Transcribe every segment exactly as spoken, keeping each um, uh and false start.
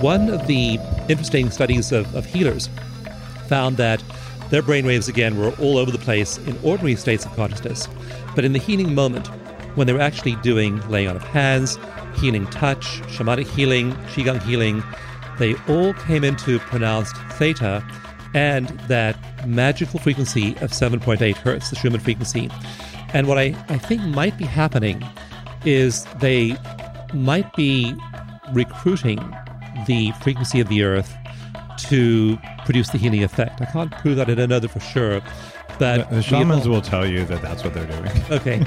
One of the interesting studies of, of healers found that their brainwaves, again, were all over the place in ordinary states of consciousness. But in the healing moment, when they were actually doing laying on of hands, healing touch, shamanic healing, qigong healing, they all came into pronounced theta and that magical frequency of seven point eight hertz, the Schumann frequency. And what I, I think might be happening is they might be recruiting the frequency of the earth to produce the healing effect. I can't prove that in another for sure. But the, the shamans the, will tell you that that's what they're doing. Okay.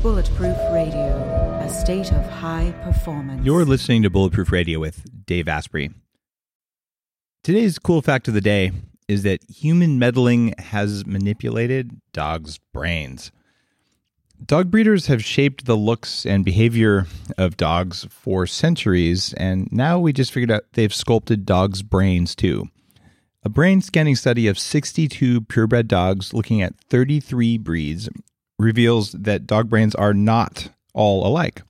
Bulletproof Radio, a state of high performance. You're listening to Bulletproof Radio with Dave Asprey. Today's cool fact of the day is that human meddling has manipulated dogs' brains. Dog breeders have shaped the looks and behavior of dogs for centuries, and now we just figured out they've sculpted dogs' brains too. A brain scanning study of sixty-two purebred dogs looking at thirty-three breeds reveals that dog brains are not all alike.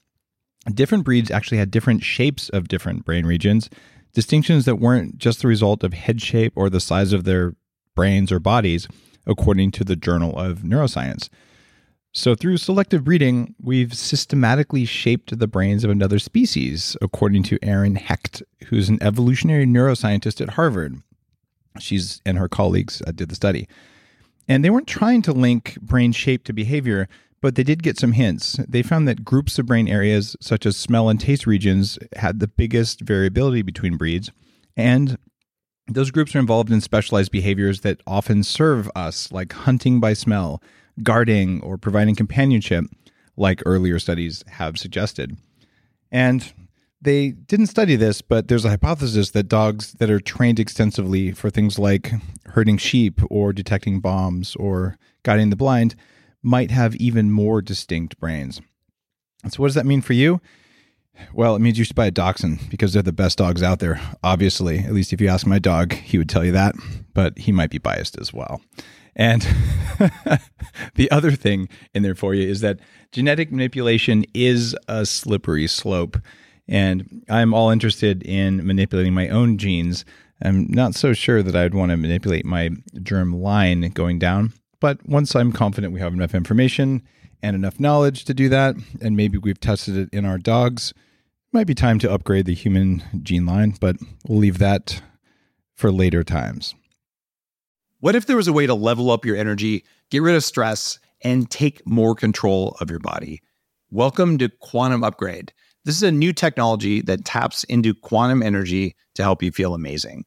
Different breeds actually had different shapes of different brain regions, distinctions that weren't just the result of head shape or the size of their brains or bodies, according to the Journal of Neuroscience. So through selective breeding, we've systematically shaped the brains of another species, according to Erin Hecht, who's an evolutionary neuroscientist at Harvard. She's and her colleagues did the study. And they weren't trying to link brain shape to behavior, but they did get some hints. They found that groups of brain areas, such as smell and taste regions, had the biggest variability between breeds. And those groups are involved in specialized behaviors that often serve us, like hunting by smell, guarding, or providing companionship, like earlier studies have suggested. And they didn't study this, but there's a hypothesis that dogs that are trained extensively for things like herding sheep or detecting bombs or guiding the blind might have even more distinct brains. So what does that mean for you? Well, it means you should buy a dachshund because they're the best dogs out there, obviously. At least if you ask my dog, he would tell you that, but he might be biased as well. And the other thing in there for you is that genetic manipulation is a slippery slope. And I'm all interested in manipulating my own genes. I'm not so sure that I'd want to manipulate my germ line going down. But once I'm confident we have enough information and enough knowledge to do that, and maybe we've tested it in our dogs, it might be time to upgrade the human gene line, but we'll leave that for later times. What if there was a way to level up your energy, get rid of stress, and take more control of your body? Welcome to Quantum Upgrade. This is a new technology that taps into quantum energy to help you feel amazing.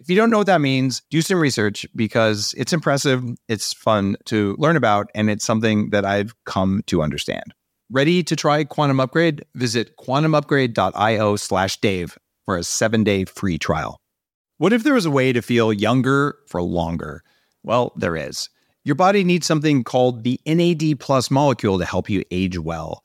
If you don't know what that means, do some research because it's impressive, it's fun to learn about, and it's something that I've come to understand. Ready to try Quantum Upgrade? Visit quantum upgrade dot io slash Dave for a seven-day free trial. What if there was a way to feel younger for longer? Well, there is. Your body needs something called the N A D plus molecule to help you age well.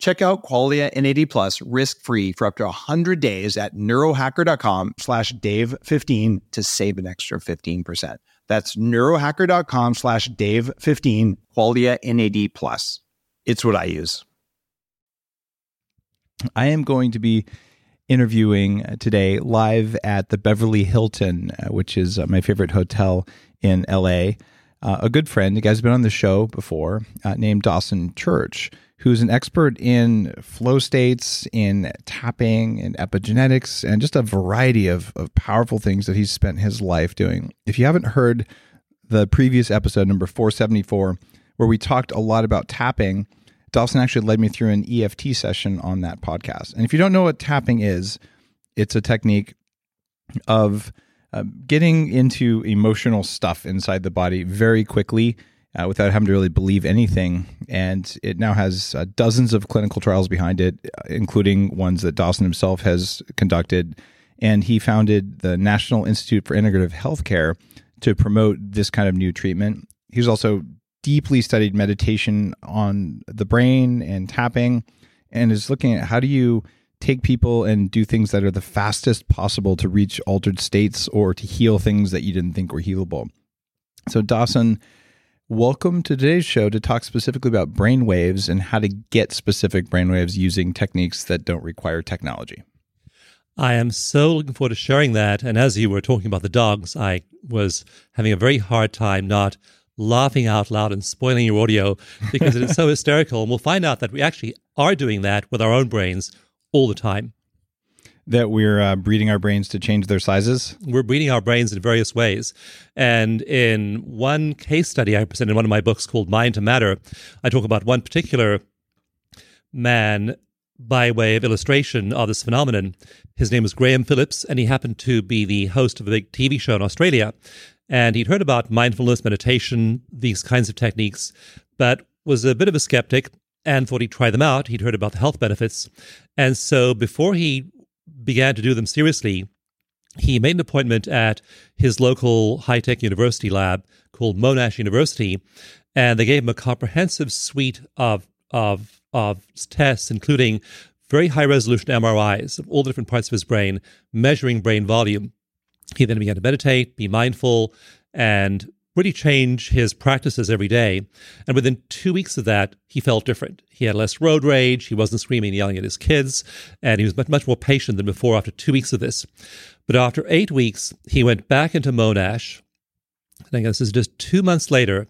Check out Qualia N A D plus risk-free for up to one hundred days at neurohacker.com slash Dave15 to save an extra fifteen percent. That's neurohacker.com slash Dave15, Qualia N A D plus. It's what I use. I am going to be interviewing today live at the Beverly Hilton, which is my favorite hotel in L A, uh, a good friend, the guy's been on the show before, uh, named Dawson Church, who's an expert in flow states, in tapping, in epigenetics, and just a variety of, of powerful things that he's spent his life doing. If you haven't heard the previous episode, number four seventy-four, where we talked a lot about tapping, Dawson actually led me through an E F T session on that podcast. And if you don't know what tapping is, it's a technique of uh, getting into emotional stuff inside the body very quickly uh, without having to really believe anything. And it now has uh, dozens of clinical trials behind it, including ones that Dawson himself has conducted. And he founded the National Institute for Integrative Healthcare to promote this kind of new treatment. He's also deeply studied meditation on the brain and tapping, and is looking at how do you take people and do things that are the fastest possible to reach altered states or to heal things that you didn't think were healable. So Dawson, welcome to today's show to talk specifically about brainwaves and how to get specific brainwaves using techniques that don't require technology. I am so looking forward to sharing that. And as you were talking about the dogs, I was having a very hard time not laughing out loud and spoiling your audio because it is so hysterical. And we'll find out that we actually are doing that with our own brains all the time. That we're uh, breeding our brains to change their sizes? We're breeding our brains in various ways. And in one case study I presented in one of my books called Mind to Matter, I talk about one particular man by way of illustration of this phenomenon. His name was Graham Phillips, and he happened to be the host of a big T V show in Australia. And he'd heard about mindfulness, meditation, these kinds of techniques, but was a bit of a skeptic and thought he'd try them out. He'd heard about the health benefits. And so before he began to do them seriously, he made an appointment at his local high-tech university lab called Monash University, and they gave him a comprehensive suite of of of tests, including very high-resolution M R Is of all the different parts of his brain, measuring brain volume. He then began to meditate, be mindful, and really change his practices every day. And within two weeks of that, he felt different. He had less road rage, he wasn't screaming and yelling at his kids, and he was much, much more patient than before after two weeks of this. But after eight weeks, he went back into Monash, and I guess this is just two months later,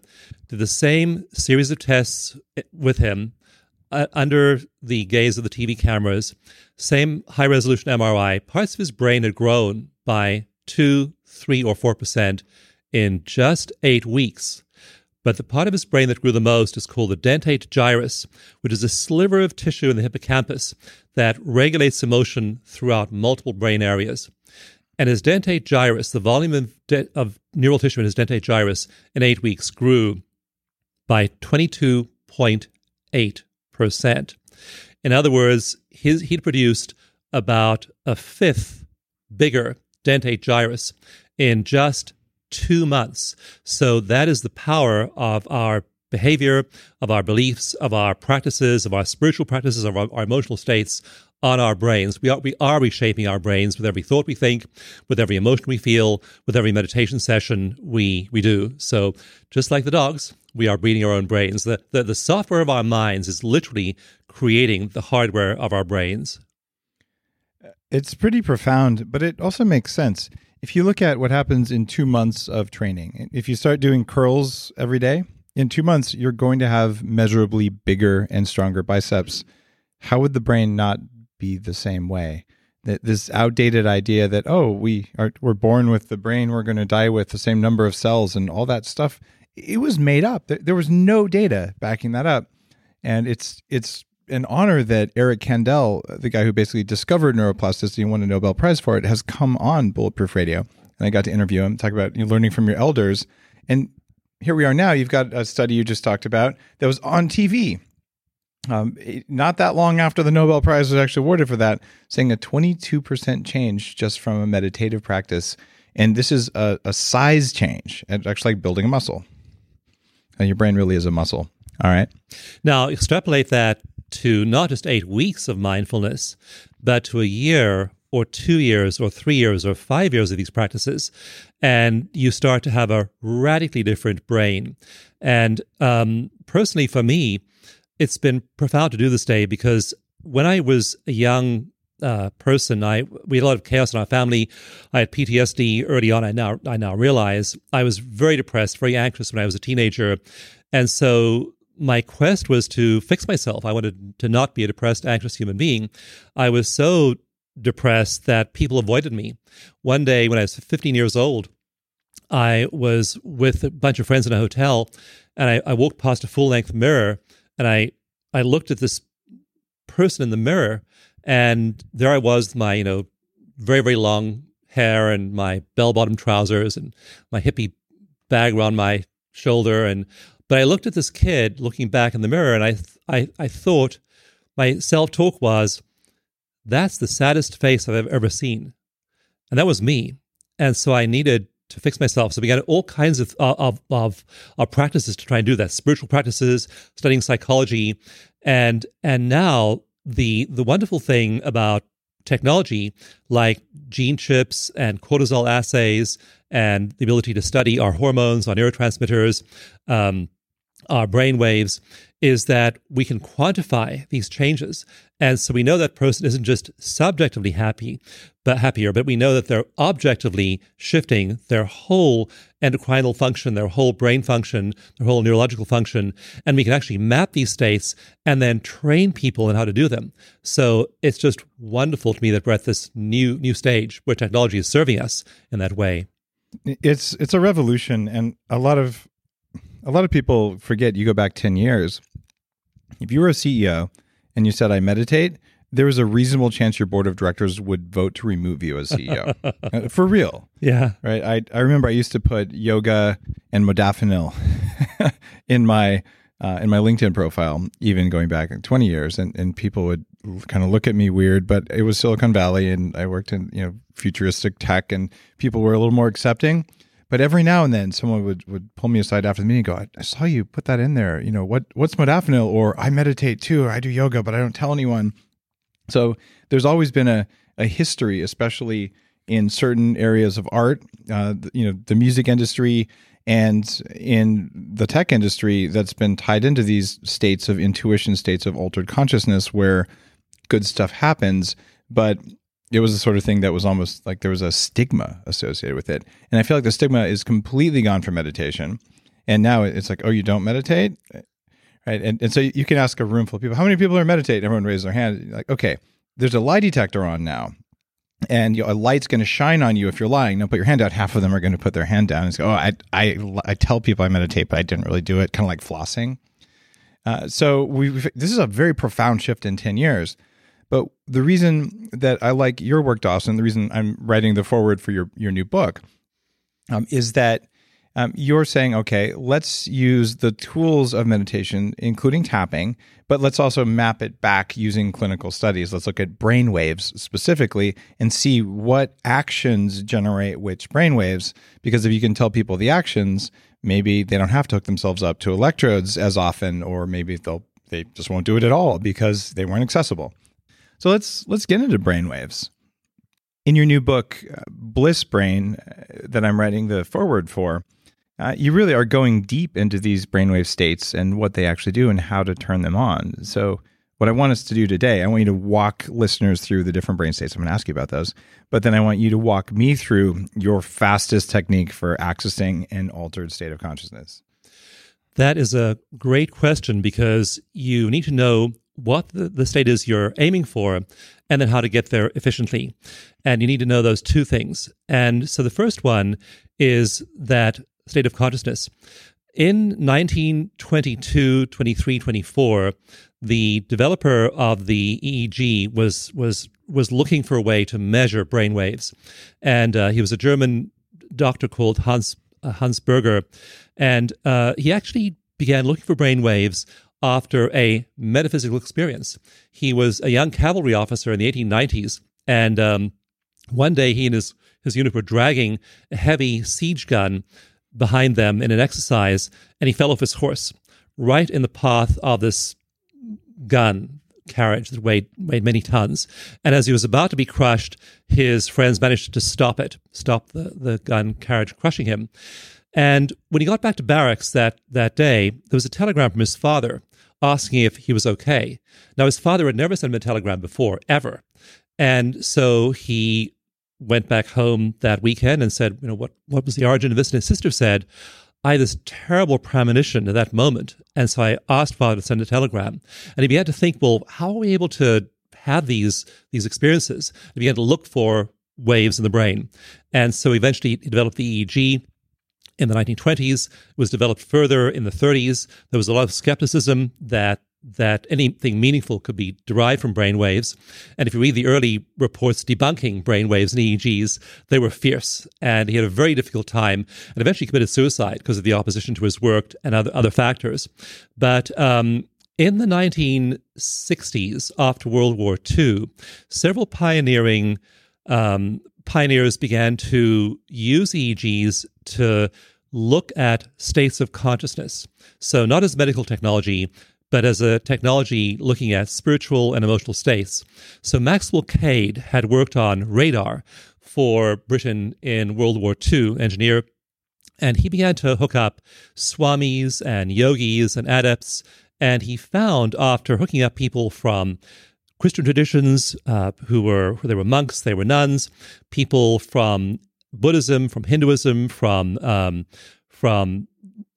did the same series of tests with him uh, under the gaze of the T V cameras, same high-resolution M R I. Parts of his brain had grown by two, three, or four percent in just eight weeks. But the part of his brain that grew the most is called the dentate gyrus, which is a sliver of tissue in the hippocampus that regulates emotion throughout multiple brain areas. And his dentate gyrus, the volume of, de- of neural tissue in his dentate gyrus in eight weeks grew by twenty-two point eight percent. In other words, his, he'd produced about a fifth bigger dentate gyrus in just two months. So that is the power of our behavior, of our beliefs, of our practices, of our spiritual practices, of our, our emotional states on our brains. We are, we are reshaping our brains with every thought we think, with every emotion we feel, with every meditation session we we do. So just like the dogs, we are breeding our own brains. The, the, the software of our minds is literally creating the hardware of our brains. It's pretty profound, but it also makes sense. If you look at what happens in two months of training, if you start doing curls every day, in two months, you're going to have measurably bigger and stronger biceps. How would the brain not be the same way? That this outdated idea that, oh, we are, we're born with the brain, we're going to die with the same number of cells and all that stuff, it was made up. There was no data backing that up. And it's it's an honor that Eric Kandel, the guy who basically discovered neuroplasticity and won a Nobel Prize for it, has come on Bulletproof Radio. And I got to interview him, talk about you learning from your elders. And here we are now. You've got a study you just talked about that was on T V. Um, not that long after the Nobel Prize was actually awarded for that, saying a twenty-two percent change just from a meditative practice. And this is a, a size change. It's actually like building a muscle. And your brain really is a muscle. All right. Now, extrapolate that to not just eight weeks of mindfulness, but to a year or two years or three years or five years of these practices, and you start to have a radically different brain. And um, personally, for me, it's been profound to do this day because when I was a young uh, person. I we had a lot of chaos in our family. I had P T S D early on. I now I now realize I was very depressed, very anxious when I was a teenager, and so my quest was to fix myself. I wanted to not be a depressed, anxious human being. I was so depressed that people avoided me. One day when I was fifteen years old, I was with a bunch of friends in a hotel, and I, I walked past a full-length mirror, and I I looked at this person in the mirror, and there I was with my, you know, very, very long hair and my bell-bottom trousers and my hippie bag around my shoulder. And but I looked at this kid looking back in the mirror, and I th- I, I thought, my self-talk was, that's the saddest face I've ever seen. And that was me. And so I needed to fix myself. So we got all kinds of of, of of practices to try and do that, spiritual practices, studying psychology. And and now the the wonderful thing about technology, like gene chips and cortisol assays and the ability to study our hormones, our neurotransmitters, um, our brain waves, is that we can quantify these changes. And so we know that person isn't just subjectively happy, but happier, but we know that they're objectively shifting their whole endocrinal function, their whole brain function, their whole neurological function. And we can actually map these states and then train people in how to do them. So it's just wonderful to me that we're at this new new stage where technology is serving us in that way. It's it's a revolution, and a lot of A lot of people forget, you go back ten years, if you were a C E O and you said, I meditate, there was a reasonable chance your board of directors would vote to remove you as C E O. For real. Yeah. Right. I I remember I used to put yoga and modafinil in my uh, in my LinkedIn profile, even going back twenty years, and, and people would kind of look at me weird, but it was Silicon Valley and I worked in, you know, futuristic tech, and people were a little more accepting. But every now and then, someone would, would pull me aside after the meeting and go, I, I saw you put that in there. You know, what what's modafinil? Or I meditate too, or I do yoga, but I don't tell anyone. So there's always been a, a history, especially in certain areas of art, uh, you know, the music industry and in the tech industry, that's been tied into these states of intuition, states of altered consciousness where good stuff happens, but it was the sort of thing that was almost like there was a stigma associated with it. And I feel like the stigma is completely gone from meditation. And now it's like, oh, you don't meditate? Right. And, and so you can ask a room full of people, how many people are meditating? Everyone raises their hand. You're like, okay, there's a lie detector on now. And you know, a light's going to shine on you if you're lying. Don't put your hand out. Half of them are going to put their hand down. It's like, oh, I, I, I tell people I meditate, but I didn't really do it. Kind of like flossing. Uh, so we've, this is a very profound shift in ten years. But the reason that I like your work, Dawson, the reason I'm writing the foreword for your, your new book um, is that um, you're saying, okay, let's use the tools of meditation, including tapping, but let's also map it back using clinical studies. Let's look at brain waves specifically and see what actions generate which brain waves, because if you can tell people the actions, maybe they don't have to hook themselves up to electrodes as often, or maybe they'll they just won't do it at all because they weren't accessible. So let's let's get into brainwaves. In your new book, uh, Bliss Brain, uh, that I'm writing the foreword for, uh, you really are going deep into these brainwave states and what they actually do and how to turn them on. So what I want us to do today, I want you to walk listeners through the different brain states. I'm going to ask you about those. But then I want you to walk me through your fastest technique for accessing an altered state of consciousness. That is a great question, because you need to know what the state is you're aiming for, and then how to get there efficiently. And you need to know those two things. And so the first one is that state of consciousness. In nineteen twenty-two, twenty-three, twenty-four, the developer of the E E G was was was looking for a way to measure brain waves. And uh, he was a German doctor called Hans, uh, Hans Berger. And uh, he actually began looking for brain waves after a metaphysical experience. He was a young cavalry officer in the eighteen nineties, and um, one day he and his, his unit were dragging a heavy siege gun behind them in an exercise, and he fell off his horse right in the path of this gun carriage that weighed, weighed many tons. And as he was about to be crushed, his friends managed to stop it, stop the, the gun carriage crushing him. And when he got back to barracks that, that day, there was a telegram from his father asking if he was okay. Now, his father had never sent him a telegram before, ever. And so he went back home that weekend and said, you know, what, what was the origin of this? And his sister said, I had this terrible premonition at that moment. And so I asked Father to send a telegram. And he began to think, well, how are we able to have these, these experiences? He began to look for waves in the brain. And so eventually he developed the E E G in the nineteen twenties. It was developed further in the thirties. There was a lot of skepticism that that anything meaningful could be derived from brainwaves. And if you read the early reports debunking brainwaves and E E Gs, they were fierce. And he had a very difficult time and eventually committed suicide because of the opposition to his work and other, other factors. But um, in the nineteen sixties, after World War Two, several pioneering um, pioneers began to use E E Gs to look at states of consciousness. So not as medical technology, but as a technology looking at spiritual and emotional states. So Maxwell Cade had worked on radar for Britain in World War Two, engineer, and he began to hook up swamis and yogis and adepts, and he found after hooking up people from Christian traditions, uh, who were, they were monks, they were nuns, people from Buddhism, from Hinduism, from, um, from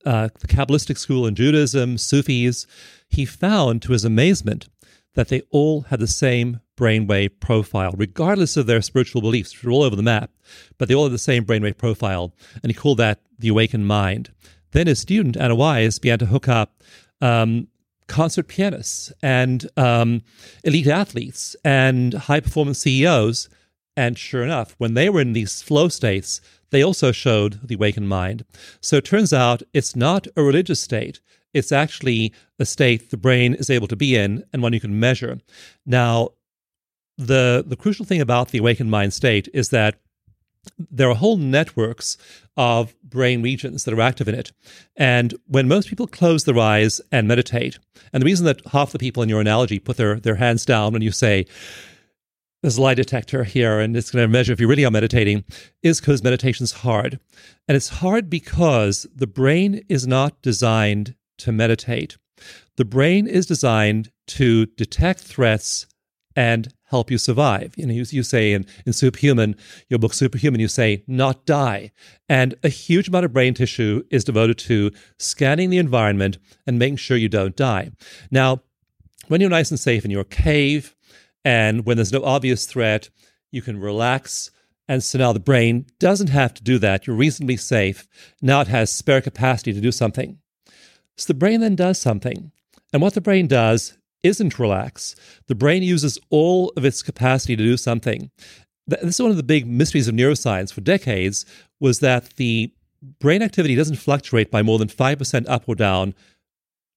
uh, the Kabbalistic school in Judaism, Sufis, he found, to his amazement, that they all had the same brainwave profile, regardless of their spiritual beliefs, which were all over the map, but they all had the same brainwave profile, and he called that the awakened mind. Then his student, Anna Wise, began to hook up um, concert pianists and um, elite athletes and high-performance C E Os, and sure enough, when they were in these flow states, they also showed the awakened mind. So it turns out it's not a religious state. It's actually a state the brain is able to be in and one you can measure. Now, the the crucial thing about the awakened mind state is that there are whole networks of brain regions that are active in it. And when most people close their eyes and meditate, and the reason that half the people in your analogy put their, their hands down when you say, there's a lie detector here, and it's going to measure if you really are meditating, is because meditation's hard. And it's hard because the brain is not designed to meditate. The brain is designed to detect threats and help you survive. You know, you, you say in, in Superhuman, your book Superhuman, you say, not die. And a huge amount of brain tissue is devoted to scanning the environment and making sure you don't die. Now, when you're nice and safe in your cave, and when there's no obvious threat, you can relax. And so now the brain doesn't have to do that. You're reasonably safe. Now it has spare capacity to do something. So the brain then does something. And what the brain does isn't relax. The brain uses all of its capacity to do something. This is one of the big mysteries of neuroscience for decades, was that the brain activity doesn't fluctuate by more than five percent up or down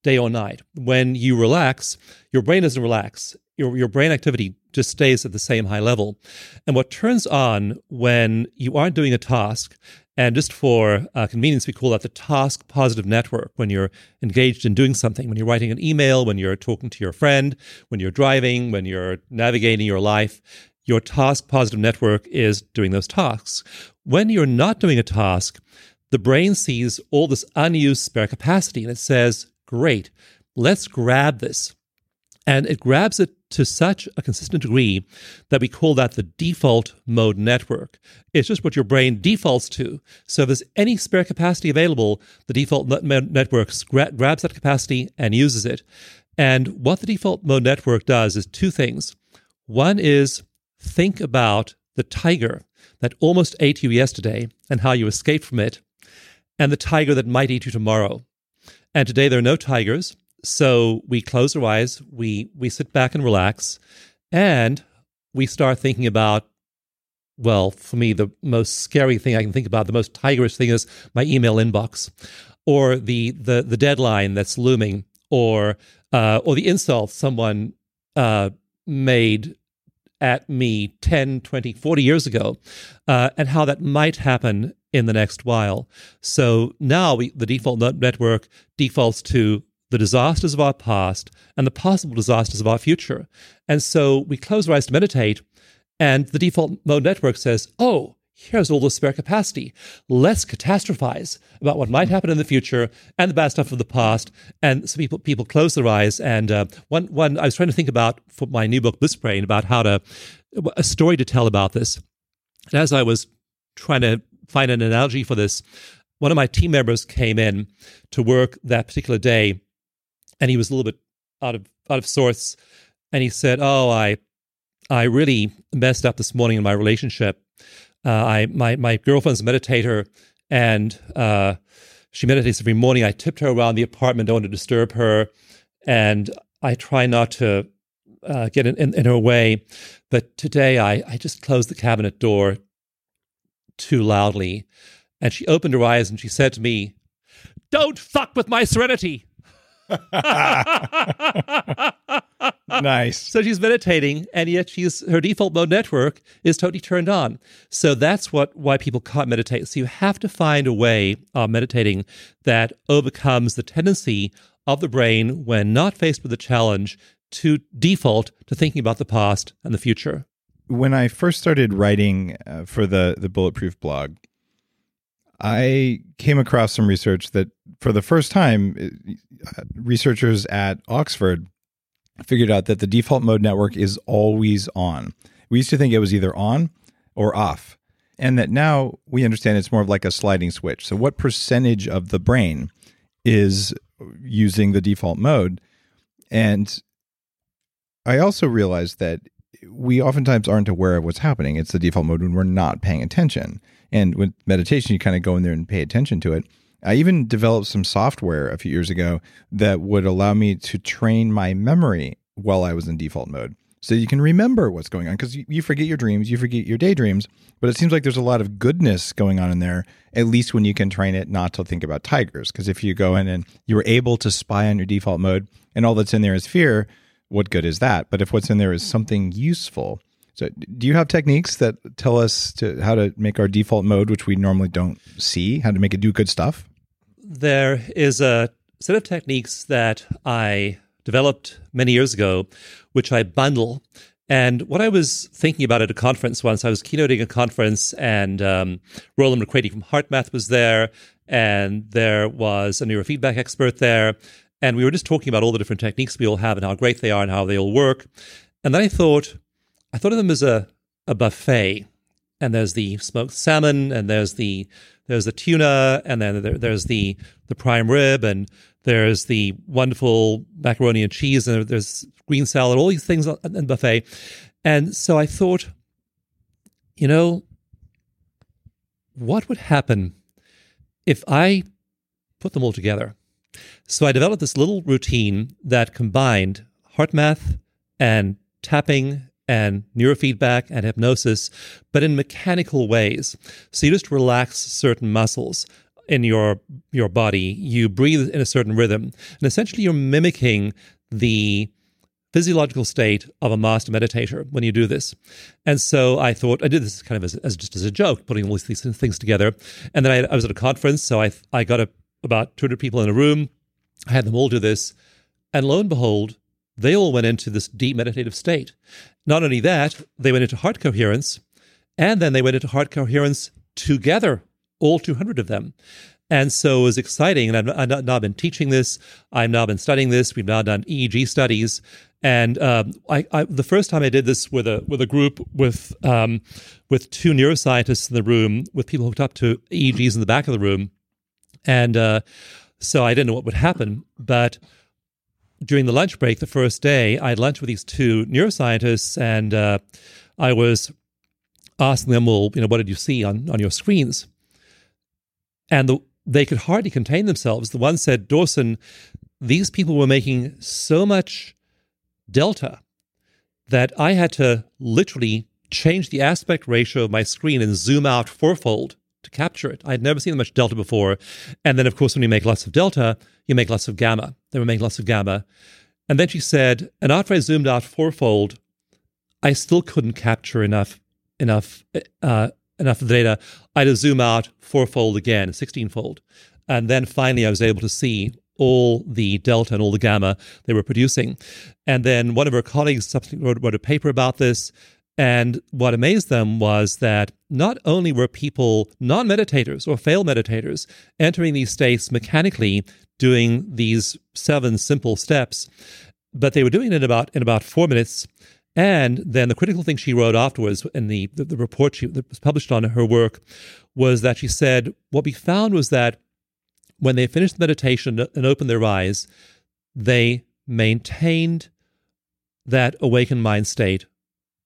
day or night. When you relax, your brain doesn't relax. Your, your brain activity just stays at the same high level. And what turns on when you aren't doing a task, and just for uh, convenience, we call that the task positive network, when you're engaged in doing something, when you're writing an email, when you're talking to your friend, when you're driving, when you're navigating your life, your task positive network is doing those tasks. When you're not doing a task, the brain sees all this unused spare capacity, and it says, great, let's grab this. And it grabs it to such a consistent degree that we call that the default mode network. It's just what your brain defaults to. So if there's any spare capacity available, the default network gra- grabs that capacity and uses it. And what the default mode network does is two things. One is think about the tiger that almost ate you yesterday and how you escaped from it, and the tiger that might eat you tomorrow. And today there are no tigers. So we close our eyes, we we sit back and relax, and we start thinking about, well, for me, the most scary thing I can think about, the most tigerish thing is my email inbox, or the the, the deadline that's looming, or uh, or the insult someone uh, made at me ten, twenty, forty years ago, uh, and how that might happen in the next while. So now we, the default network defaults to the disasters of our past and the possible disasters of our future. And so we close our eyes to meditate, and the default mode network says, oh, here's all the spare capacity. Let's catastrophize about what might happen in the future and the bad stuff of the past. And so people people close their eyes. And uh, one one I was trying to think about for my new book, Bliss Brain, about how to a story to tell about this. And as I was trying to find an analogy for this, one of my team members came in to work that particular day, and he was a little bit out of out of sorts. And he said, "Oh, I, I really messed up this morning in my relationship. Uh, I my my girlfriend's a meditator, and uh, she meditates every morning. I tipped her around the apartment, don't want to disturb her, and I try not to uh, get in, in, in her way. But today, I I just closed the cabinet door too loudly, and she opened her eyes and she said to me, 'Don't fuck with my serenity.'" Nice. So she's meditating, and yet she's her default mode network is totally turned on. So that's what why people can't meditate. So you have to find a way of meditating that overcomes the tendency of the brain when not faced with a challenge to default to thinking about the past and the future. When I first started writing uh, for the the Bulletproof blog, I came across some research that, for the first time, researchers at Oxford figured out that the default mode network is always on. We used to think it was either on or off, and that now we understand it's more of like a sliding switch. So what percentage of the brain is using the default mode? And I also realized that we oftentimes aren't aware of what's happening. It's the default mode when we're not paying attention. And with meditation, you kind of go in there and pay attention to it. I even developed some software a few years ago that would allow me to train my memory while I was in default mode. So you can remember what's going on, because you forget your dreams, you forget your daydreams, but it seems like there's a lot of goodness going on in there, at least when you can train it not to think about tigers. Because if you go in and you were able to spy on your default mode and all that's in there is fear, what good is that? But if what's in there is something useful. So do you have techniques that tell us to how to make our default mode, which we normally don't see, how to make it do good stuff? There is a set of techniques that I developed many years ago, which I bundle. And what I was thinking about at a conference once, I was keynoting a conference, and um, Roland McCready from HeartMath was there, and there was a neurofeedback expert there. And we were just talking about all the different techniques we all have and how great they are and how they all work. And then I thought, I thought of them as a, a buffet, and there's the smoked salmon, and there's the there's the tuna, and then there, there's the the prime rib, and there's the wonderful macaroni and cheese, and there's green salad, all these things in the buffet. And so I thought, you know, what would happen if I put them all together? So I developed this little routine that combined heart math and tapping and neurofeedback and hypnosis, but in mechanical ways. So you just relax certain muscles in your your body. You breathe in a certain rhythm. And essentially you're mimicking the physiological state of a master meditator when you do this. And so I thought, I did this kind of as, as just as a joke, putting all these things together. And then I, I was at a conference, so I I got a, about two hundred people in a room. I had them all do this. And lo and behold, they all went into this deep meditative state. Not only that, they went into heart coherence, and then they went into heart coherence together, all two hundred of them. And so it was exciting, and I've, I've now been teaching this. I've now been studying this. We've now done E E G studies. And um, I, I, the first time I did this with a with a group with um, with two neuroscientists in the room, with people hooked up to E E Gs in the back of the room. And uh, so I didn't know what would happen, but during the lunch break the first day, I had lunch with these two neuroscientists, and uh, I was asking them, well, you know, what did you see on, on your screens? And the, they could hardly contain themselves. The one said, "Dawson, these people were making so much delta that I had to literally change the aspect ratio of my screen and zoom out fourfold to capture it. I'd never seen that much delta before." And then, of course, when you make lots of delta, you make lots of gamma. They were making lots of gamma. And then she said, "And after I zoomed out fourfold, I still couldn't capture enough enough, uh, enough of the data. I had to zoom out fourfold again, sixteenfold. And then finally I was able to see all the delta and all the gamma they were producing." And then one of her colleagues subsequently wrote, wrote a paper about this. And what amazed them was that not only were people, non-meditators or failed meditators, entering these states mechanically doing these seven simple steps, but they were doing it in about, in about four minutes. And then the critical thing she wrote afterwards in the, the, the report she, that was published on her work was that she said, what we found was that when they finished the meditation and opened their eyes, they maintained that awakened mind state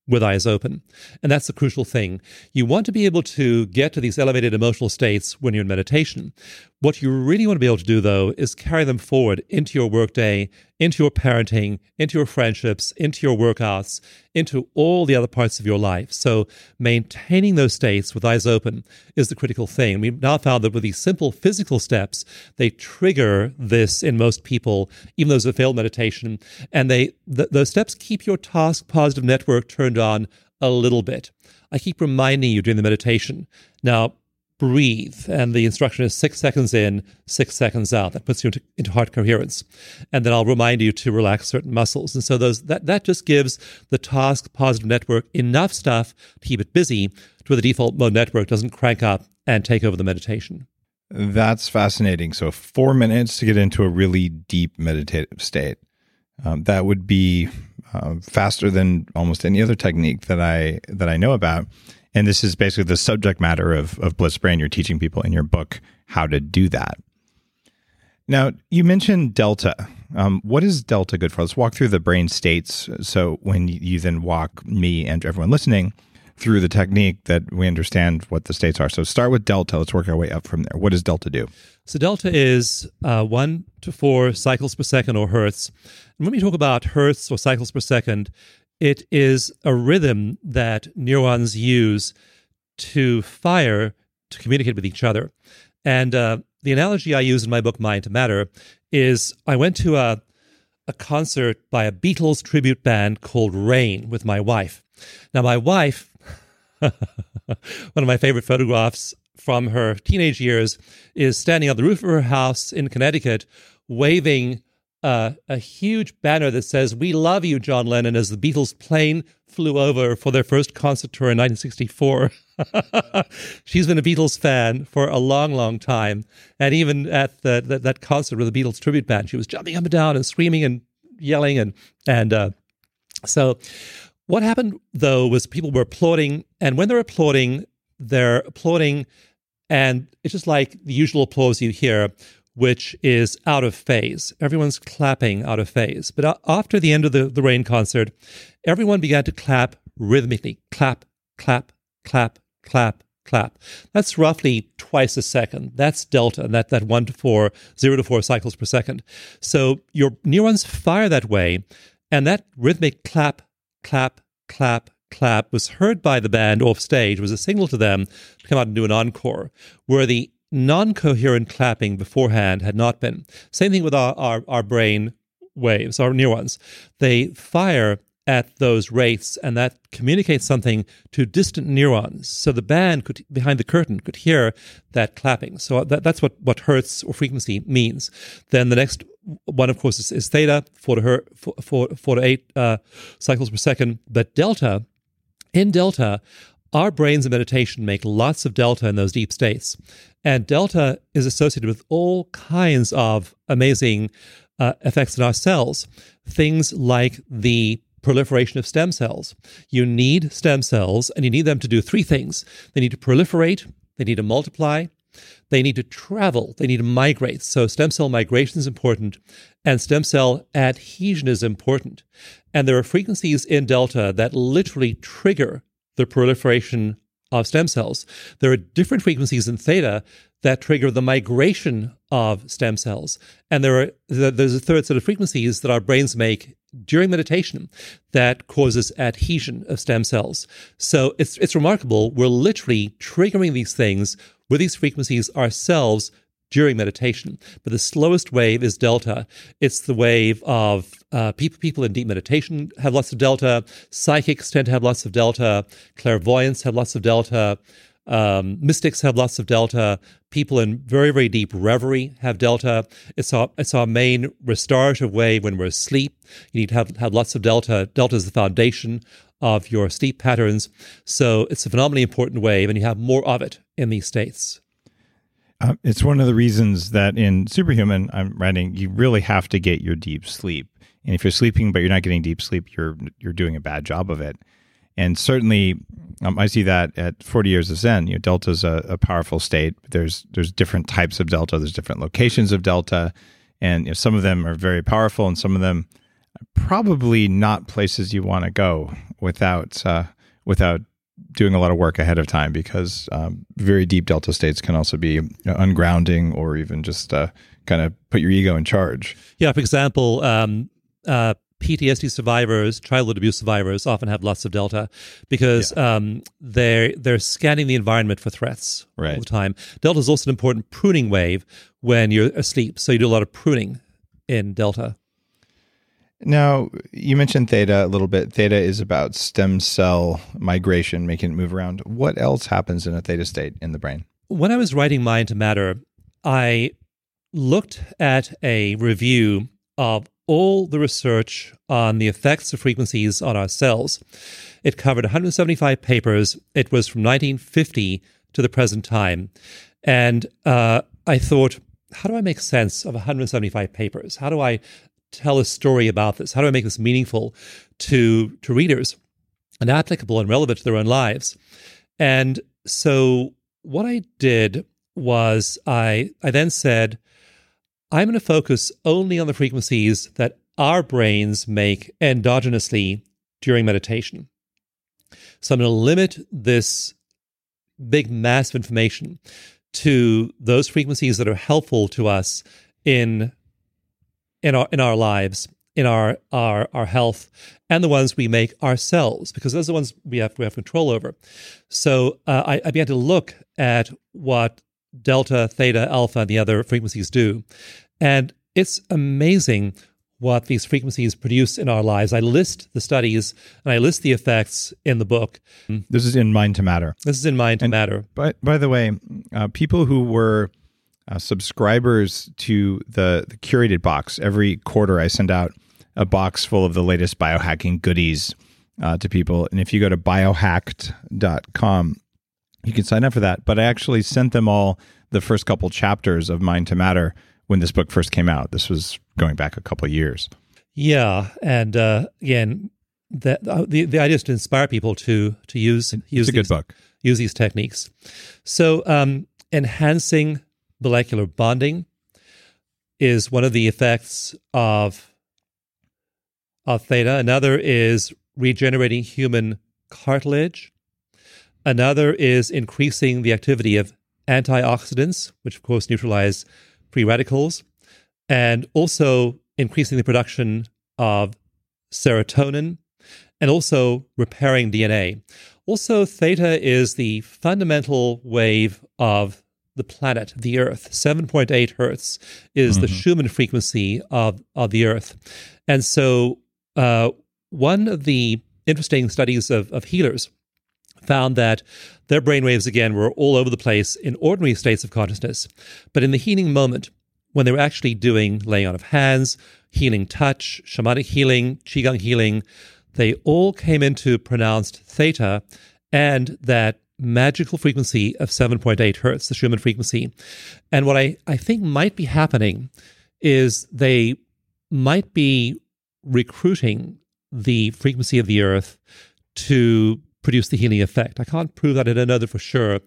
with eyes open. And that's the crucial thing. You want to be able to get to these elevated emotional states when you're in meditation. What you really want to be able to do, though, is carry them forward into your workday, into your parenting, into your friendships, into your workouts, into all the other parts of your life. So maintaining those states with eyes open is the critical thing. We've now found that with these simple physical steps, they trigger this in most people, even those who failed meditation. And they th- those steps keep your task positive network turned on a little bit. I keep reminding you during the meditation, now breathe, and the instruction is six seconds in, six seconds out. That puts you into, into heart coherence. And then I'll remind you to relax certain muscles. And so those that, that just gives the task positive network enough stuff to keep it busy to where the default mode network doesn't crank up and take over the meditation. That's fascinating. So four minutes to get into a really deep meditative state. Um, that would be uh, faster than almost any other technique that I that I know about. And this is basically the subject matter of, of Bliss Brain. You're teaching people in your book how to do that. Now, you mentioned delta. Um, what is delta good for? Let's walk through the brain states. So when you then walk me and everyone listening through the technique, that we understand what the states are. So start with delta. Let's work our way up from there. What does delta do? So delta is uh, one to four cycles per second, or hertz. And when we talk about hertz or cycles per second, it is a rhythm that neurons use to fire to communicate with each other. And uh, the analogy I use in my book, Mind to Matter, is I went to a, a concert by a Beatles tribute band called Rain with my wife. Now, my wife, one of my favorite photographs from her teenage years, is standing on the roof of her house in Connecticut waving Uh, a huge banner that says, "We love you, John Lennon," as the Beatles' plane flew over for their first concert tour in nineteen sixty-four. She's been a Beatles fan for a long, long time. And even at the, the, that concert with the Beatles tribute band, she was jumping up and down and screaming and yelling. And, and uh, so what happened, though, was people were applauding. And when they're applauding, they're applauding. And it's just like the usual applause you hear, which is out of phase. Everyone's clapping out of phase. But after the end of the, the Rain concert, everyone began to clap rhythmically. Clap, clap, clap, clap, clap. That's roughly twice a second. That's delta, that, that one to four, zero to four cycles per second. So your neurons fire that way, and that rhythmic clap, clap, clap, clap was heard by the band off stage, was a signal to them to come out and do an encore, where the non-coherent clapping beforehand had not been. Same thing with our, our, our brain waves, our neurons. They fire at those rates, and that communicates something to distant neurons. So the band could, behind the curtain could hear that clapping. So that, that's what, what hertz or frequency means. Then the next one, of course, is, is theta, four to, her, four, four, four to eight uh, cycles per second. But delta, in delta, our brains in meditation make lots of delta in those deep states. And delta is associated with all kinds of amazing uh, effects in our cells. Things like the proliferation of stem cells. You need stem cells, and you need them to do three things. They need to proliferate, they need to multiply, they need to travel, they need to migrate. So stem cell migration is important, and stem cell adhesion is important. And there are frequencies in delta that literally trigger the proliferation of stem cells. There are different frequencies in theta that trigger the migration of stem cells. And there are there's a third set of frequencies that our brains make during meditation that causes adhesion of stem cells. So it's it's remarkable. We're literally triggering these things with these frequencies ourselves during meditation. But the slowest wave is delta. It's the wave of uh, people, people in deep meditation have lots of delta. Psychics tend to have lots of delta. Clairvoyants have lots of delta. Um, mystics have lots of delta. People in very, very deep reverie have delta. It's our, it's our main restorative wave when we're asleep. You need to have, have lots of delta. Delta is the foundation of your sleep patterns. So it's a phenomenally important wave, and you have more of it in these states. Uh, it's one of the reasons that in Superhuman, I'm writing, you really have to get your deep sleep. And if you're sleeping but you're not getting deep sleep, you're you're doing a bad job of it. And certainly, um, I see that at forty Years of Zen. You know, Delta's a, a powerful state. There's there's different types of Delta. There's different locations of Delta. And you know, some of them are very powerful, and some of them are probably not places you want to go without uh, without doing a lot of work ahead of time, because um, very deep Delta states can also be, you know, ungrounding, or even just uh, kind of put your ego in charge. Yeah, for example, um, uh, P T S D survivors, childhood abuse survivors, often have lots of Delta because yeah. um, they're, they're scanning the environment for threats right. all the time. Delta is also an important pruning wave when you're asleep, so you do a lot of pruning in Delta. Now, you mentioned theta a little bit. Theta is about stem cell migration, making it move around. What else happens in a theta state in the brain? When I was writing Mind to Matter, I looked at a review of all the research on the effects of frequencies on our cells. It covered one hundred seventy-five papers. It was from nineteen fifty to the present time. And uh, I thought, how do I make sense of one hundred seventy-five papers? How do I tell a story about this? How do I make this meaningful to, to readers and applicable and relevant to their own lives? And so what I did was I, I then said, I'm going to focus only on the frequencies that our brains make endogenously during meditation. So I'm going to limit this big mass of information to those frequencies that are helpful to us in in our in our lives, in our, our our health, and the ones we make ourselves, because those are the ones we have we have control over. So uh, I, I began to look at what Delta, theta, alpha, and the other frequencies do. And it's amazing what these frequencies produce in our lives. I list the studies and I list the effects in the book. This is in Mind to Matter. This is in Mind to and Matter. But by the way, uh, people who were uh, subscribers to the, the curated box, every quarter I send out a box full of the latest biohacking goodies uh, to people. And if you go to biohacked dot com, you can sign up for that, but I actually sent them all the first couple chapters of Mind to Matter when this book first came out. This was going back a couple of years. Yeah, and uh, again, the, the the idea is to inspire people to to use use, it's a these, good book. use these techniques. So um, enhancing molecular bonding is one of the effects of of theta. Another is regenerating human cartilage. Another is increasing the activity of antioxidants, which of course neutralize free radicals, and also increasing the production of serotonin, and also repairing D N A. Also, theta is the fundamental wave of the planet, the Earth. seven point eight hertz is mm-hmm. the Schumann frequency of, of the Earth. And so uh, one of the interesting studies of, of healers found that their brainwaves, again, were all over the place in ordinary states of consciousness. But in the healing moment, when they were actually doing laying on of hands, healing touch, shamanic healing, qigong healing, they all came into pronounced theta and that magical frequency of seven point eight hertz, the Schumann frequency. And what I, I think might be happening is they might be recruiting the frequency of the Earth to produce the healing effect. I can't prove that. I don't know that for sure.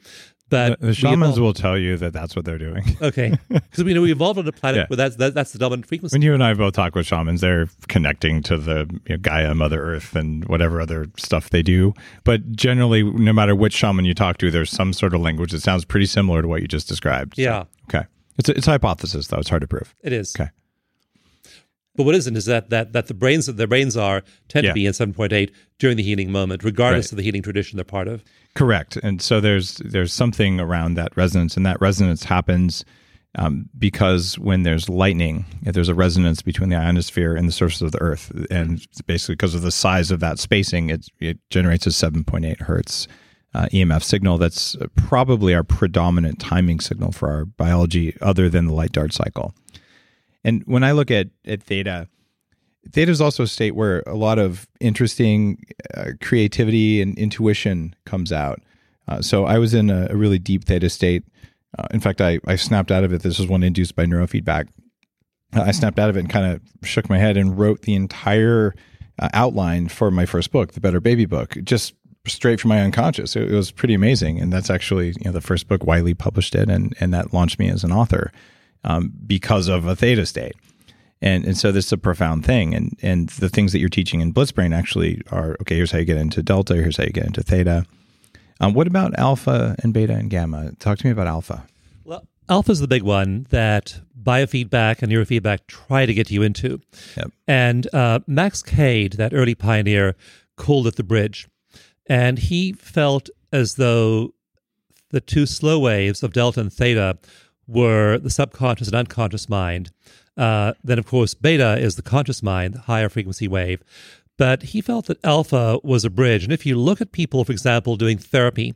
But the, the shamans evolved, will tell you that that's what they're doing. Okay, because we know we evolved on a planet yeah. where that's that, that's the dominant frequency. When you and I both talk with shamans, they're connecting to the you know, Gaia, Mother Earth, and whatever other stuff they do. But generally, no matter which shaman you talk to, there's some sort of language that sounds pretty similar to what you just described. Yeah. So, okay. It's a, it's a hypothesis though. It's hard to prove. It is. Okay. But what isn't is that that that the brains that their brains are tend yeah. to be in seven point eight during the healing moment, regardless right. of the healing tradition they're part of. Correct. And so there's there's something around that resonance, and that resonance happens um, because when there's lightning, if there's a resonance between the ionosphere and the surface of the Earth, and basically because of the size of that spacing, it, it generates a seven point eight hertz uh, E M F signal. That's probably our predominant timing signal for our biology, other than the light dart cycle. And when I look at, at theta, Theta is also a state where a lot of interesting uh, creativity and intuition comes out. Uh, so I was in a, a really deep theta state. Uh, in fact, I, I snapped out of it. This was one induced by neurofeedback. Uh, I snapped out of it and kind of shook my head and wrote the entire uh, outline for my first book, The Better Baby Book, just straight from my unconscious. It, it was pretty amazing. And that's actually, you know, the first book Wiley published it, and, and that launched me as an author um, because of a theta state. And and so this is a profound thing. And and the things that you're teaching in Bliss Brain actually are, okay, here's how you get into delta, here's how you get into theta. Um, what about alpha and beta and gamma? Talk to me about alpha. Well, alpha is the big one that biofeedback and neurofeedback try to get you into. Yep. And uh, Max Cade, that early pioneer, called it the bridge. And he felt as though the two slow waves of delta and theta were the subconscious and unconscious mind. Uh, then, of course, beta is the conscious mind, the higher frequency wave. But he felt that alpha was a bridge. And if you look at people, for example, doing therapy,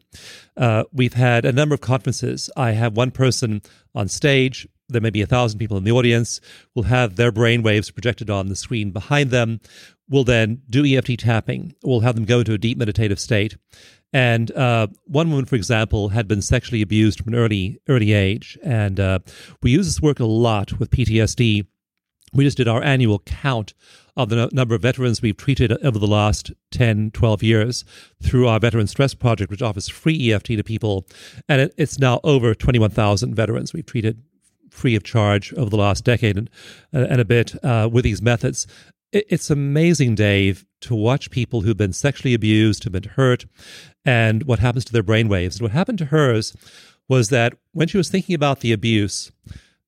uh, we've had a number of conferences. I have one person on stage. There may be a thousand people in the audience. We'll have their brain waves projected on the screen behind them. We'll then do E F T tapping. We'll have them go into a deep meditative state. And uh, one woman, for example, had been sexually abused from an early early age. And uh, we use this work a lot with P T S D. We just did our annual count of the no- number of veterans we've treated over the last ten, twelve years through our Veteran Stress Project, which offers free E F T to people. And it, it's now over twenty-one thousand veterans we've treated free of charge over the last decade and, and a bit uh, with these methods. It, it's amazing, Dave, to watch people who've been sexually abused, have been hurt, and what happens to their brainwaves. And what happened to hers was that when she was thinking about the abuse,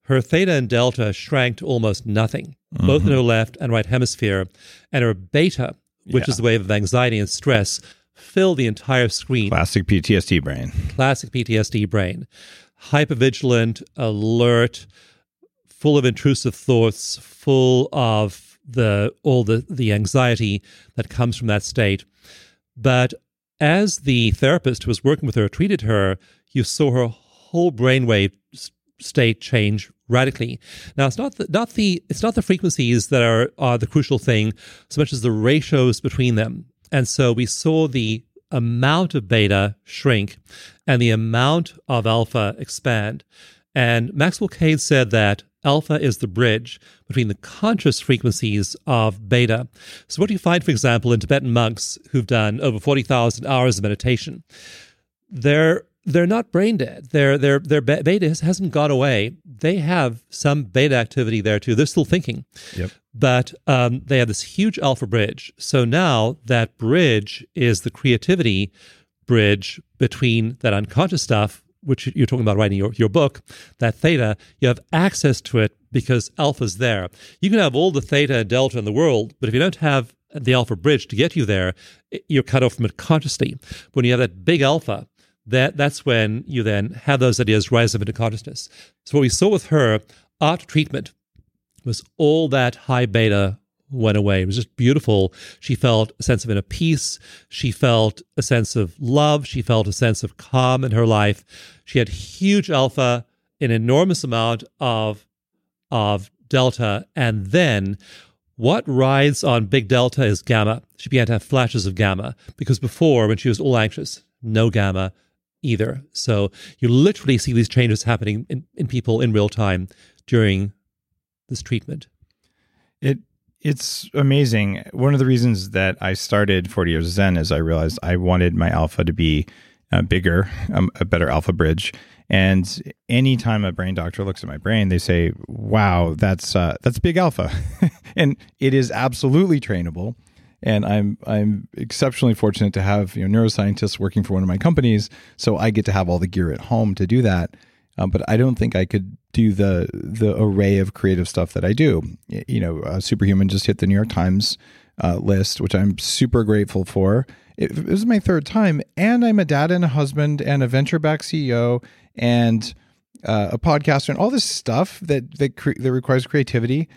her theta and delta shrank to almost nothing, mm-hmm. both in her left and right hemisphere, and her beta, which yeah. is the wave of anxiety and stress, filled the entire screen. Classic P T S D brain. Classic P T S D brain. Hypervigilant, alert, full of intrusive thoughts, full of the all the, the anxiety that comes from that state. But as the therapist who was working with her treated her, you saw her whole brainwave state change radically. Now, it's not the, not the it's not the frequencies that are, are the crucial thing, so much as the ratios between them. And so we saw the amount of beta shrink and the amount of alpha expand. And Maxwell Cade said that alpha is the bridge between the conscious frequencies of beta. So what you find, for example, in Tibetan monks who've done over forty thousand hours of meditation, they're they're not brain dead. Their their their beta hasn't gone away. They have some beta activity there too. They're still thinking. Yep. But um, they have this huge alpha bridge. So now that bridge is the creativity bridge between that unconscious stuff, which you're talking about writing your, your book, that theta. You have access to it because alpha's there. You can have all the theta and delta in the world, but if you don't have the alpha bridge to get you there, you're cut off from it consciously. But when you have that big alpha, That that's when you then have those ideas rise up into consciousness. So what we saw with her after treatment was all that high beta went away. It was just beautiful. She felt a sense of inner peace. She felt a sense of love. She felt a sense of calm in her life. She had huge alpha, an enormous amount of of delta, and then what rides on big delta is gamma. She began to have flashes of gamma because before, when she was all anxious, no gamma either. So you literally see these changes happening in, in people in real time during this treatment. It It's amazing. One of the reasons that I started forty years of Zen is I realized I wanted my alpha to be uh, bigger, um, a better alpha bridge. And anytime a brain doctor looks at my brain, they say, wow, that's uh, that's big alpha. And it is absolutely trainable. And I'm I'm exceptionally fortunate to have you know neuroscientists working for one of my companies, so I get to have all the gear at home to do that. Um, but I don't think I could do the the array of creative stuff that I do. You know, uh, Superhuman just hit the New York Times uh, list, which I'm super grateful for. It, it was my third time, and I'm a dad and a husband and a venture-backed C E O and uh, a podcaster and all this stuff that that, cre- that requires creativity.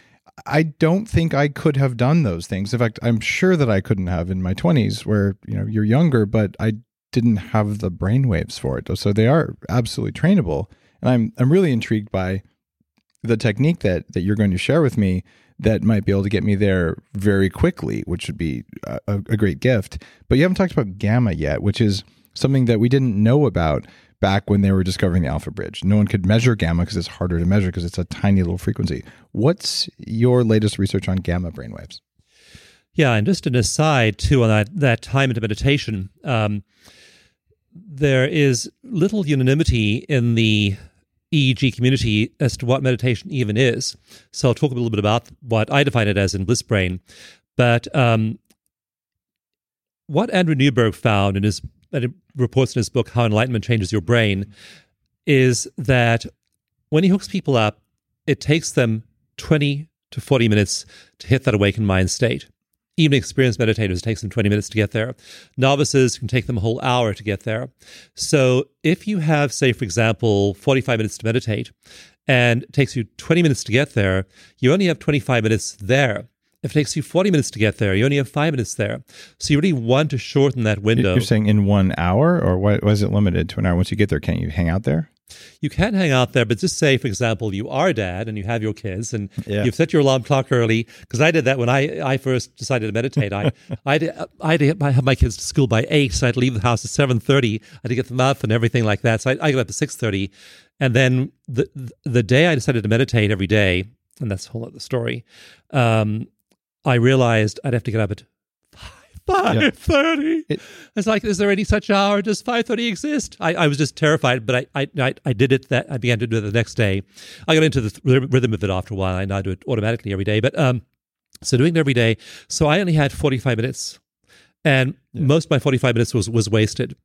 I don't think I could have done those things. In fact, I'm sure that I couldn't have in my twenties where, you know, you're younger, but I didn't have the brainwaves for it. So they are absolutely trainable. And I'm I'm really intrigued by the technique that that you're going to share with me that might be able to get me there very quickly, which would be a, a great gift. But you haven't talked about gamma yet, which is something that we didn't know about back when they were discovering the alpha bridge. No one could measure gamma because it's harder to measure because it's a tiny little frequency. What's your latest research on gamma brainwaves? Yeah, and just an aside too on that, that time into meditation, um, there is little unanimity in the E E G community as to what meditation even is. So I'll talk a little bit about what I define it as in Bliss Brain. But um, what Andrew Newberg found in his that it reports in his book, How Enlightenment Changes Your Brain, is that when he hooks people up, it takes them twenty to forty minutes to hit that awakened mind state. Even experienced meditators, it takes them twenty minutes to get there. Novices can take them a whole hour to get there. So if you have, say, for example, forty-five minutes to meditate, and it takes you twenty minutes to get there, you only have twenty-five minutes there. If it takes you forty minutes to get there, you only have five minutes there. So you really want to shorten that window. You're saying in one hour, or why is it limited to an hour? Once you get there, can't you hang out there? You can hang out there, but just say, for example, you are a dad and you have your kids and yeah. you've set your alarm clock early. Because I did that when I, I first decided to meditate. I I did, I did, I had my kids to school by eight, so I had to leave the house at seven thirty. I had to get them up and everything like that. So I, I got up at six thirty. And then the the day I decided to meditate every day, and that's a whole other story, um, I realized I'd have to get up at five thirty. Yeah. It's like, is there any such hour? Does five thirty exist? I, I was just terrified, but I, I I did it. That I began to do it the next day. I got into the rhythm of it after a while. I now do it automatically every day. But um, so doing it every day. So I only had forty-five minutes, and yeah. most of my forty-five minutes was was wasted.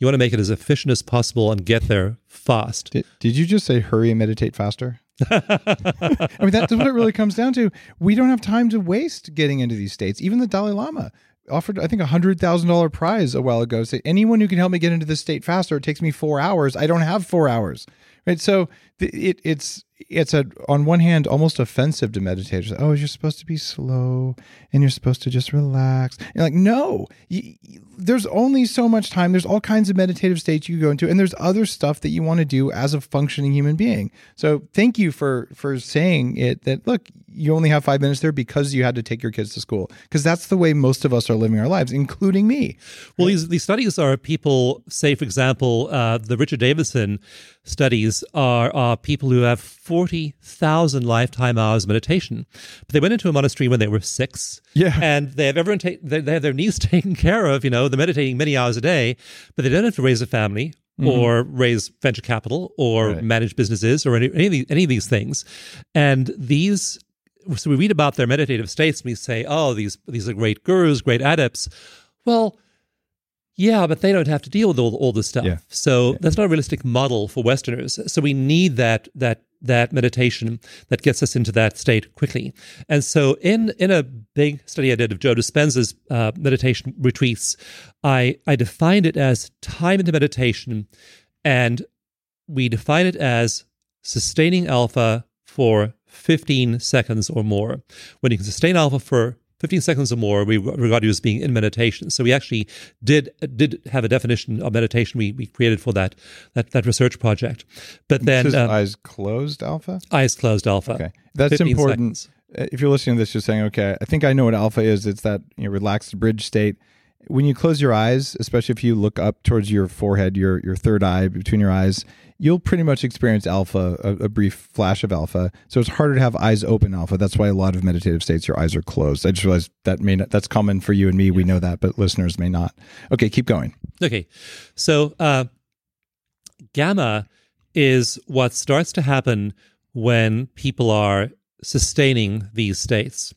You want to make it as efficient as possible and get there fast. Did, did you just say hurry and meditate faster? I mean, that's what it really comes down to. We don't have time to waste getting into these states. Even the Dalai Lama offered, I think, a one hundred thousand dollars prize a while ago. Say, anyone who can help me get into this state faster, it takes me four hours. I don't have four hours. Right? So it, it's it's a, on one hand, almost offensive to meditators. Oh, you're supposed to be slow and you're supposed to just relax. And like, no, you, there's only so much time. There's all kinds of meditative states you can go into, and there's other stuff that you want to do as a functioning human being. So thank you for for saying it, that look, you only have five minutes there because you had to take your kids to school, because that's the way most of us are living our lives, including me. Well, right? these, these studies are people, say, for example, uh, the Richard Davidson studies are, are people who have forty thousand lifetime hours of meditation. But they went into a monastery when they were six, yeah. and they have everyone ta- they, they have their needs taken care of. You know, they're meditating many hours a day, but they don't have to raise a family mm-hmm. or raise venture capital or right. manage businesses or any any of, these, any of these things. And these, so we read about their meditative states, and we say, "Oh, these these are great gurus, great adepts." Well. Yeah, but they don't have to deal with all, all this stuff. Yeah. So yeah. that's not a realistic model for Westerners. So we need that that that meditation that gets us into that state quickly. And so in in a big study I did of Joe Dispenza's uh, meditation retreats, I, I defined it as time into meditation, and we define it as sustaining alpha for fifteen seconds or more. When you can sustain alpha for fifteen seconds or more, we regard you as being in meditation. So we actually did did have a definition of meditation we, we created for that, that that research project. But then this is um, eyes closed alpha? Eyes closed alpha. Okay, that's important. Seconds. If you're listening to this, you're saying, okay, I think I know what alpha is. It's that, you know, relaxed bridge state. When you close your eyes, especially if you look up towards your forehead, your your third eye between your eyes, you'll pretty much experience alpha, a, a brief flash of alpha. So it's harder to have eyes open alpha. That's why a lot of meditative states, your eyes are closed. I just realized that may not, that's common for you and me. Yes. We know that, but listeners may not. Okay, keep going. Okay. So uh, gamma is what starts to happen when people are sustaining these states.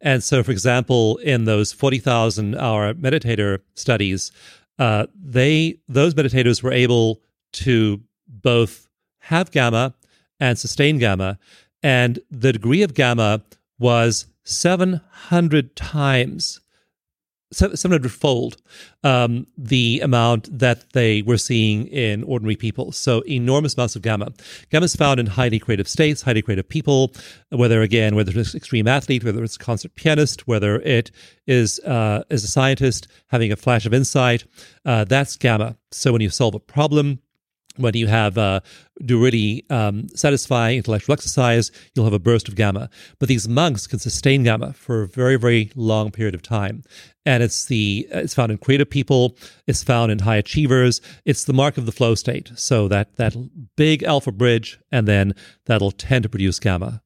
And so, for example, in those forty thousand hour meditator studies, uh, they those meditators were able to both have gamma and sustain gamma, and the degree of gamma was seven hundred times, seven hundred fold, um, the amount that they were seeing in ordinary people. So enormous amounts of gamma. Gamma is found in highly creative states, highly creative people, whether, again, whether it's an extreme athlete, whether it's a concert pianist, whether it is uh, is a scientist having a flash of insight, uh, that's gamma. So when you solve a problem, when you have uh, do really um, satisfying intellectual exercise, you'll have a burst of gamma. But these monks can sustain gamma for a very, very long period of time. And it's the it's found in creative people, it's found in high achievers, it's the mark of the flow state. So that that big alpha bridge, and then that'll tend to produce gamma.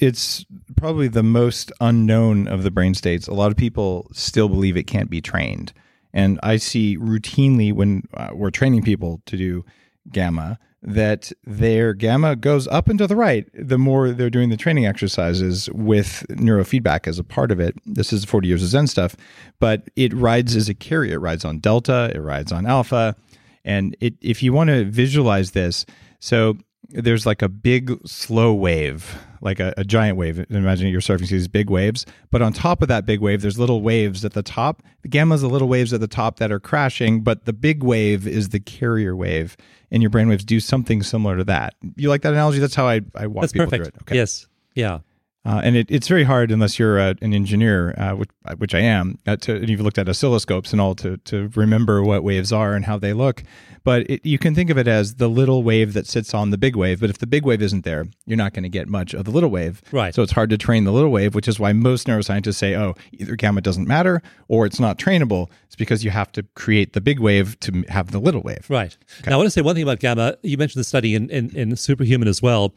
It's probably the most unknown of the brain states. A lot of people still believe it can't be trained. And I see routinely when uh, we're training people to do gamma, that their gamma goes up and to the right the more they're doing the training exercises with neurofeedback as a part of it. This is forty Years of Zen stuff, but it rides as a carrier. It rides on delta, it rides on alpha. And it, if you want to visualize this, so there's like a big slow wave, like a, a giant wave. Imagine you're surfing these big waves, but on top of that big wave, there's little waves at the top. The gamma's the little waves at the top that are crashing, but the big wave is the carrier wave, and your brainwaves do something similar to that. You like that analogy? That's how I, I walk That's people perfect. Through it. Okay. Yes. Yeah. Uh, and it, it's very hard unless you're uh, an engineer, uh, which, which I am, uh, to, and you've looked at oscilloscopes and all to, to remember what waves are and how they look. But it, you can think of it as the little wave that sits on the big wave. But if the big wave isn't there, you're not going to get much of the little wave. Right. So it's hard to train the little wave, which is why most neuroscientists say, oh, either gamma doesn't matter or it's not trainable. It's because you have to create the big wave to have the little wave. Right. Okay. Now, I want to say one thing about gamma. You mentioned the study in, in, in Superhuman as well.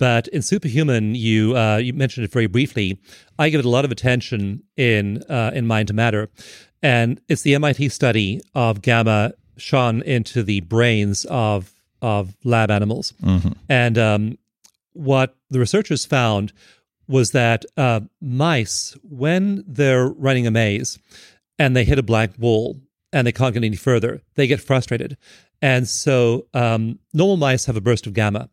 But in Superhuman, you uh, you mentioned it very briefly. I give it a lot of attention in uh, in Mind to Matter, and it's the M I T study of gamma shone into the brains of of lab animals. Mm-hmm. And um, what the researchers found was that uh, mice, when they're running a maze and they hit a black wall and they can't get any further, they get frustrated, and so um, normal mice have a burst of gamma.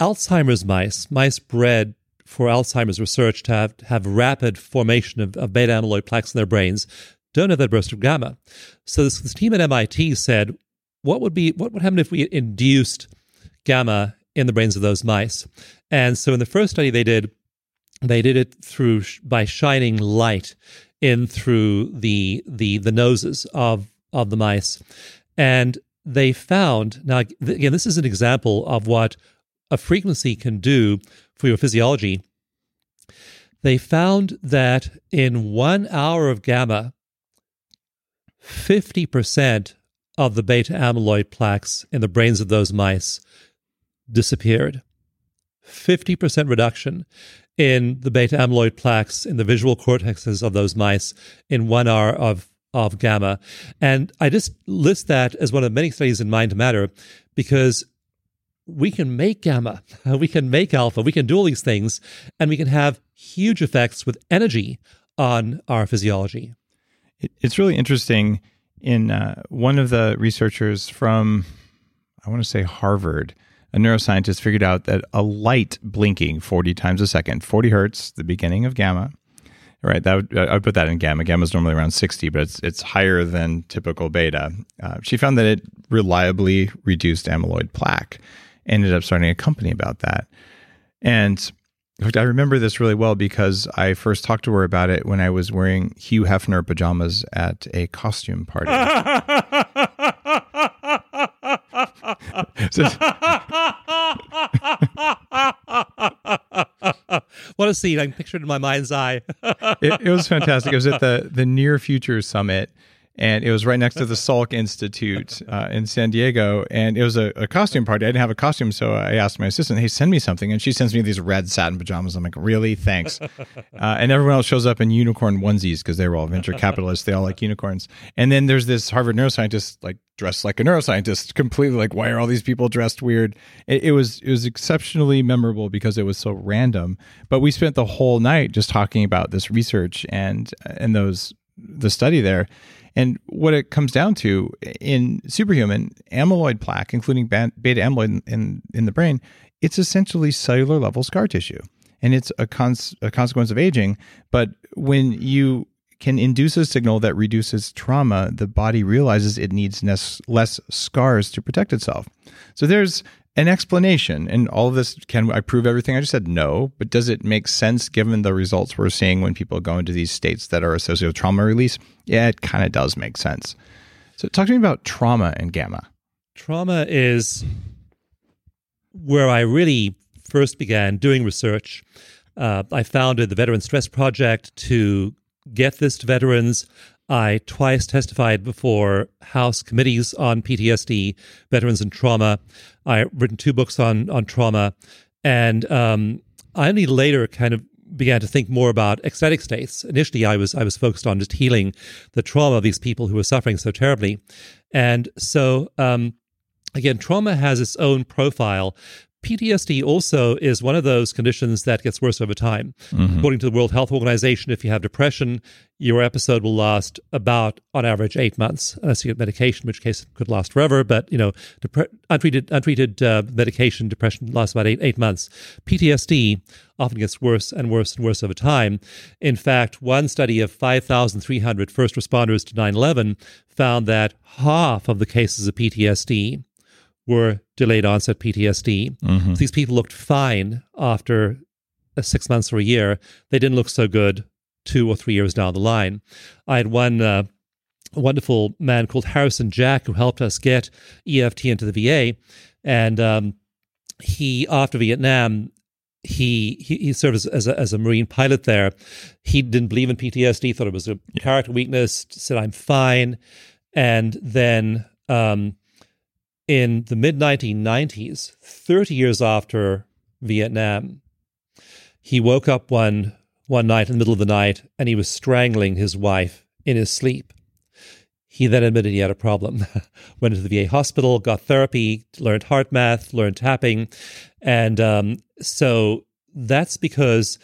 Alzheimer's mice, mice bred for Alzheimer's research to have, have rapid formation of, of beta amyloid plaques in their brains, don't have that burst of gamma. So this, this team at M I T said, what would be what would happen if we induced gamma in the brains of those mice? And so in the first study they did, they did it through by shining light in through the the the noses of of the mice, and they found now again this is an example of what a frequency can do for your physiology. They found that in one hour of gamma, fifty percent of the beta amyloid plaques in the brains of those mice disappeared. fifty percent reduction in the beta amyloid plaques in the visual cortexes of those mice in one hour of, of gamma. And I just list that as one of many studies in Mind to Matter because we can make gamma, we can make alpha, we can do all these things, and we can have huge effects with energy on our physiology. It's really interesting. In uh, one of the researchers from, I want to say Harvard, a neuroscientist figured out that a light blinking forty times a second, forty hertz, the beginning of gamma, right? That would, I would put that in gamma. Gamma is normally around sixty, but it's it's higher than typical beta. Uh, she found that it reliably reduced amyloid plaque. Ended up starting a company about that. And in fact, I remember this really well because I first talked to her about it when I was wearing Hugh Hefner pajamas at a costume party. so, what a scene. I can picture it in my mind's eye. it, it was fantastic. It was at the, the Near Future Summit. And it was right next to the Salk Institute uh, in San Diego. And it was a, a costume party. I didn't have a costume, so I asked my assistant, hey, send me something. And she sends me these red satin pajamas. I'm like, really? Thanks. Uh, and everyone else shows up in unicorn onesies because they were all venture capitalists. They all like unicorns. And then there's this Harvard neuroscientist like dressed like a neuroscientist, completely like, why are all these people dressed weird? It, it was it was exceptionally memorable because it was so random. But we spent the whole night just talking about this research and and those the study there. And what it comes down to in Superhuman, amyloid plaque, including beta amyloid in, in the brain, it's essentially cellular level scar tissue. And it's a, cons- a consequence of aging. But when you can induce a signal that reduces trauma, the body realizes it needs less, less scars to protect itself. So there's an explanation. And all of this, can I prove everything? I just said no. But does it make sense given the results we're seeing when people go into these states that are associated with trauma release? Yeah, it kind of does make sense. So talk to me about trauma and gamma. Trauma is where I really first began doing research. Uh, I founded the Veteran Stress Project to get this to veterans. I twice testified before House committees on P T S D, veterans, and trauma. I've written two books on on trauma. And um, I only later kind of began to think more about ecstatic states. Initially, I was I was focused on just healing the trauma of these people who were suffering so terribly. And so, um, again, trauma has its own profile. P T S D also is one of those conditions that gets worse over time. Mm-hmm. According to the World Health Organization, if you have depression, your episode will last about, on average, eight months, unless you get medication, in which case it could last forever. But, you know, dep- untreated untreated uh, medication, depression lasts about eight, eight months. P T S D often gets worse and worse and worse over time. In fact, one study of five thousand three hundred first responders to nine eleven found that half of the cases of P T S D were delayed onset P T S D. Mm-hmm. These people looked fine after six months or a year. They didn't look so good two or three years down the line. I had one uh, wonderful man called Harrison Jack who helped us get E F T into the V A. And um, he, after Vietnam, He, he he served as, as, a, as a Marine pilot there. He didn't believe in P T S D, thought it was a yeah. character weakness, said, I'm fine. And then um, in the mid nineteen nineties, thirty years after Vietnam, he woke up one one night in the middle of the night and he was strangling his wife in his sleep. He then admitted he had a problem, went into the V A hospital, got therapy, learned heart math, learned tapping. And um, so that's because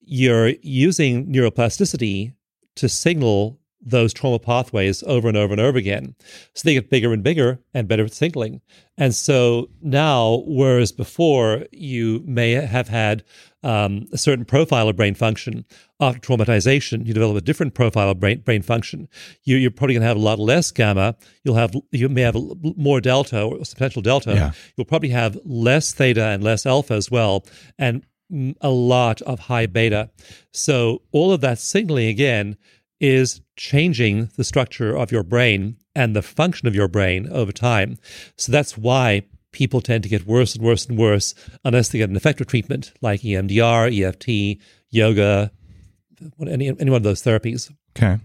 you're using neuroplasticity to signal those trauma pathways over and over and over again. So they get bigger and bigger and better at signaling. And so now, whereas before you may have had um, a certain profile of brain function, after traumatization, you develop a different profile of brain brain function. You, you're probably going to have a lot less gamma. You'll have you may have more delta or substantial delta. Yeah. You'll probably have less theta and less alpha as well, and a lot of high beta. So all of that signaling again is changing the structure of your brain and the function of your brain over time. So that's why people tend to get worse and worse and worse unless they get an effective treatment like E M D R, E F T, yoga, any, any one of those therapies. Okay.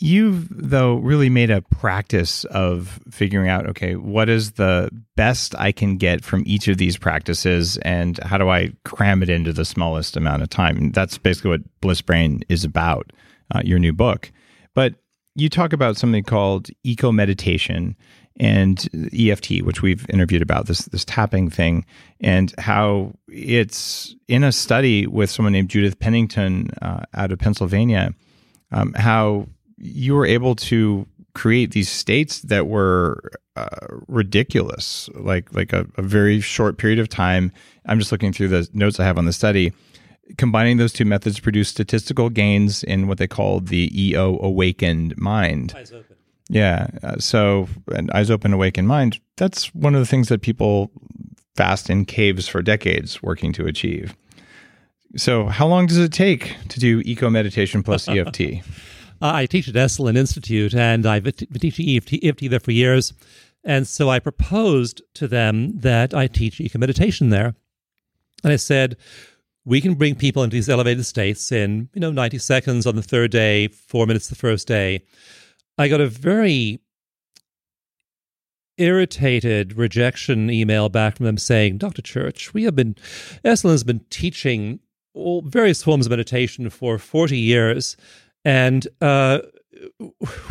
You've, though, really made a practice of figuring out, okay, what is the best I can get from each of these practices and how do I cram it into the smallest amount of time? And that's basically what Bliss Brain is about. Uh, your new book. But you talk about something called eco-meditation and E F T, which we've interviewed about, this this tapping thing, and how it's in a study with someone named Judith Pennington uh, out of Pennsylvania, um, how you were able to create these states that were uh, ridiculous, like, like a, a very short period of time. I'm just looking through the notes I have on the study. Combining those two methods produced statistical gains in what they call the E O awakened mind. Eyes open. Yeah. Uh, so an eyes open, awakened mind, that's one of the things that people fast in caves for decades working to achieve. So how long does it take to do eco-meditation plus E F T? uh, I teach at Esalen Institute, and I've been teaching E F T, E F T there for years. And so I proposed to them that I teach eco-meditation there. And I said, we can bring people into these elevated states in, you know, ninety seconds on the third day, four minutes the first day. I got a very irritated rejection email back from them saying, Doctor Church, we have been, Esalen has been teaching all various forms of meditation for forty years, and uh,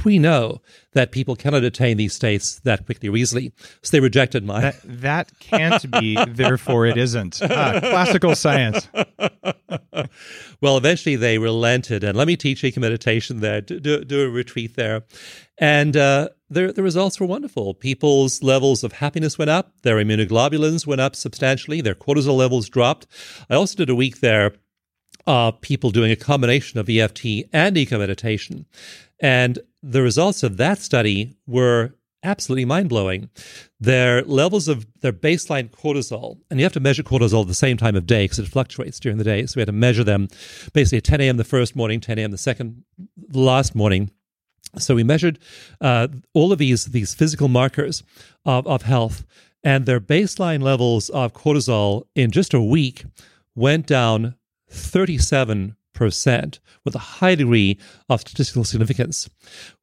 we know that people cannot attain these states that quickly or easily. So they rejected mine. That, that can't be, therefore it isn't. Ah, classical science. Well, eventually they relented and let me teach eco-meditation there, do, do a retreat there. And uh, the, the results were wonderful. People's levels of happiness went up. Their immunoglobulins went up substantially. Their cortisol levels dropped. I also did a week there of uh, people doing a combination of E F T and eco-meditation. And the results of that study were absolutely mind-blowing. Their levels of their baseline cortisol, and you have to measure cortisol at the same time of day because it fluctuates during the day. So we had to measure them basically at ten a.m. the first morning, ten a.m. the second, the last morning. So we measured uh, all of these these physical markers of, of health, and their baseline levels of cortisol in just a week went down thirty-seven percent with a high degree of statistical significance.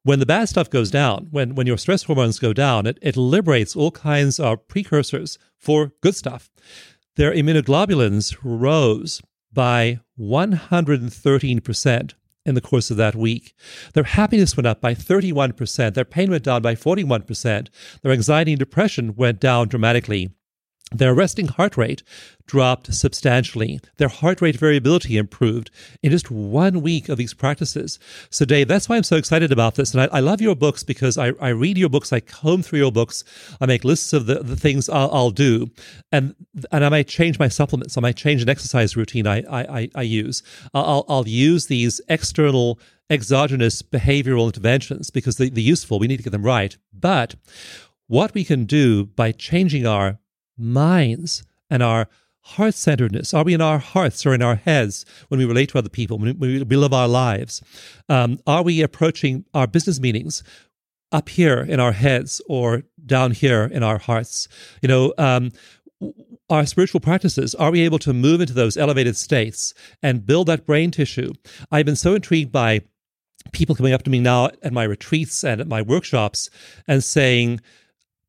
When the bad stuff goes down, when, when your stress hormones go down, it, it liberates all kinds of precursors for good stuff. Their immunoglobulins rose by one hundred thirteen percent. In the course of that week. Their happiness went up by thirty-one percent. Their pain went down by forty-one percent. Their anxiety and depression went down dramatically. Their resting heart rate dropped substantially. Their heart rate variability improved in just one week of these practices. So Dave, that's why I'm so excited about this. And I, I love your books because I, I read your books, I comb through your books, I make lists of the, the things I'll, I'll do. And and I might change my supplements. I might change an exercise routine I I, I use. I'll, I'll use these external, exogenous behavioral interventions because they, they're useful. We need to get them right. But what we can do by changing our minds and our heart-centeredness. Are we in our hearts or in our heads when we relate to other people, when we live our lives? Um, are we approaching our business meetings up here in our heads or down here in our hearts? You know, um, our spiritual practices, are we able to move into those elevated states and build that brain tissue? I've been so intrigued by people coming up to me now at my retreats and at my workshops and saying,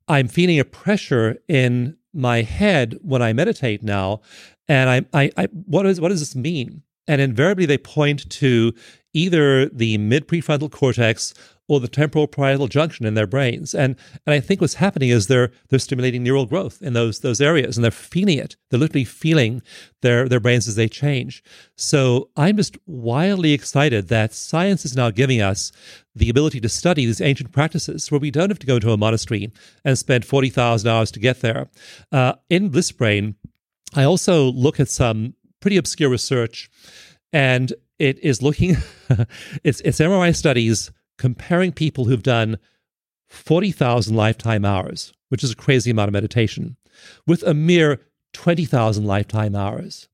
I'm feeling a pressure in my head when I meditate now, and I, I, I what is, what does this mean? And invariably they point to either the mid-prefrontal cortex or the temporal parietal junction in their brains. And and I think what's happening is they're they're stimulating neural growth in those those areas, and they're feeling it. They're literally feeling their, their brains as they change. So I'm just wildly excited that science is now giving us the ability to study these ancient practices where we don't have to go to a monastery and spend forty thousand hours to get there. Uh, in Bliss Brain, I also look at some pretty obscure research, and it is looking, it's it's M R I studies comparing people who've done forty thousand lifetime hours, which is a crazy amount of meditation, with a mere twenty thousand lifetime hours.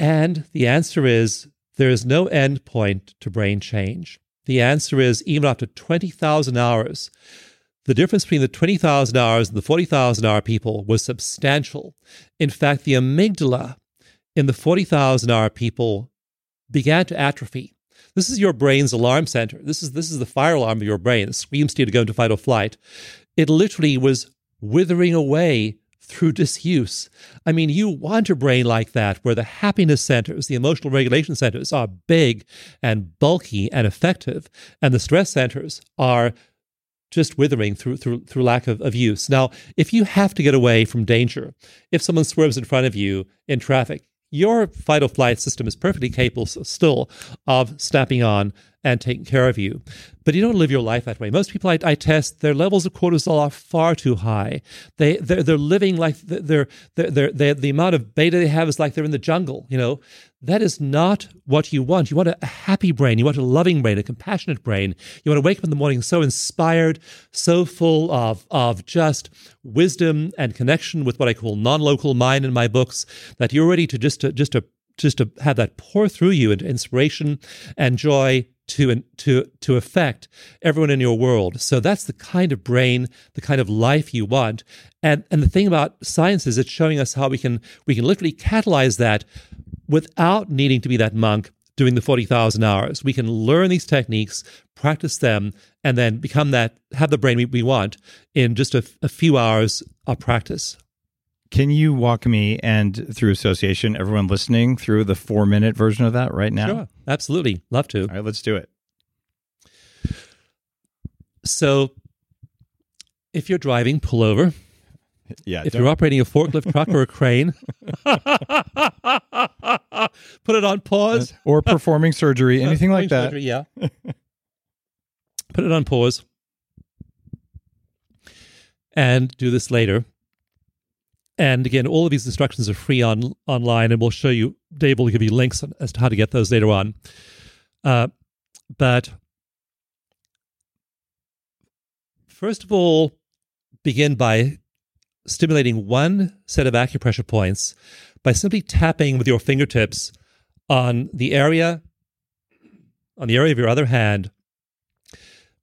And the answer is there is no end point to brain change. The answer is even after twenty thousand hours, the difference between the twenty thousand hours and the forty thousand hour people was substantial. In fact, the amygdala in the forty thousand hour people began to atrophy. This is your brain's alarm center. This is this is the fire alarm of your brain. It screams to you to go into fight or flight. It literally was withering away through disuse. I mean, you want a brain like that, where the happiness centers, the emotional regulation centers are big and bulky and effective, and the stress centers are just withering through through through lack of, of use. Now, if you have to get away from danger, if someone swerves in front of you in traffic, your fight or flight system is perfectly capable still of snapping on and taking care of you. But you don't live your life that way. Most people I, I test, their levels of cortisol are far too high. They, they're, they're living like they're, they're, they're, they're, the amount of beta they have is like they're in the jungle. You know, that is not what you want. You want a happy brain. You want a loving brain, a compassionate brain. You want to wake up in the morning so inspired, so full of, of just wisdom and connection with what I call non-local mind in my books, that you're ready to just to, just to, just to have that pour through you into inspiration and joy to to to affect everyone in your world. So that's the kind of brain, the kind of life you want. And and the thing about science is it's showing us how we can we can literally catalyze that without needing to be that monk doing the forty thousand hours. We can learn these techniques, practice them, and then become that, have the brain we, we want in just a, a few hours of practice. Can you walk me and, through association, everyone listening, through the four-minute version of that right now? Sure, absolutely. Love to. All right, let's do it. So if you're driving, pull over. Yeah. If don't... you're operating a forklift truck or a crane, put it on pause. Or performing surgery, anything like that. Surgery, yeah. Put it on pause and do this later. And again, all of these instructions are free on online, and we'll show you, Dave will give you links on, as to how to get those later on. Uh, but first of all, begin by stimulating one set of acupressure points by simply tapping with your fingertips on the area, on the area of your other hand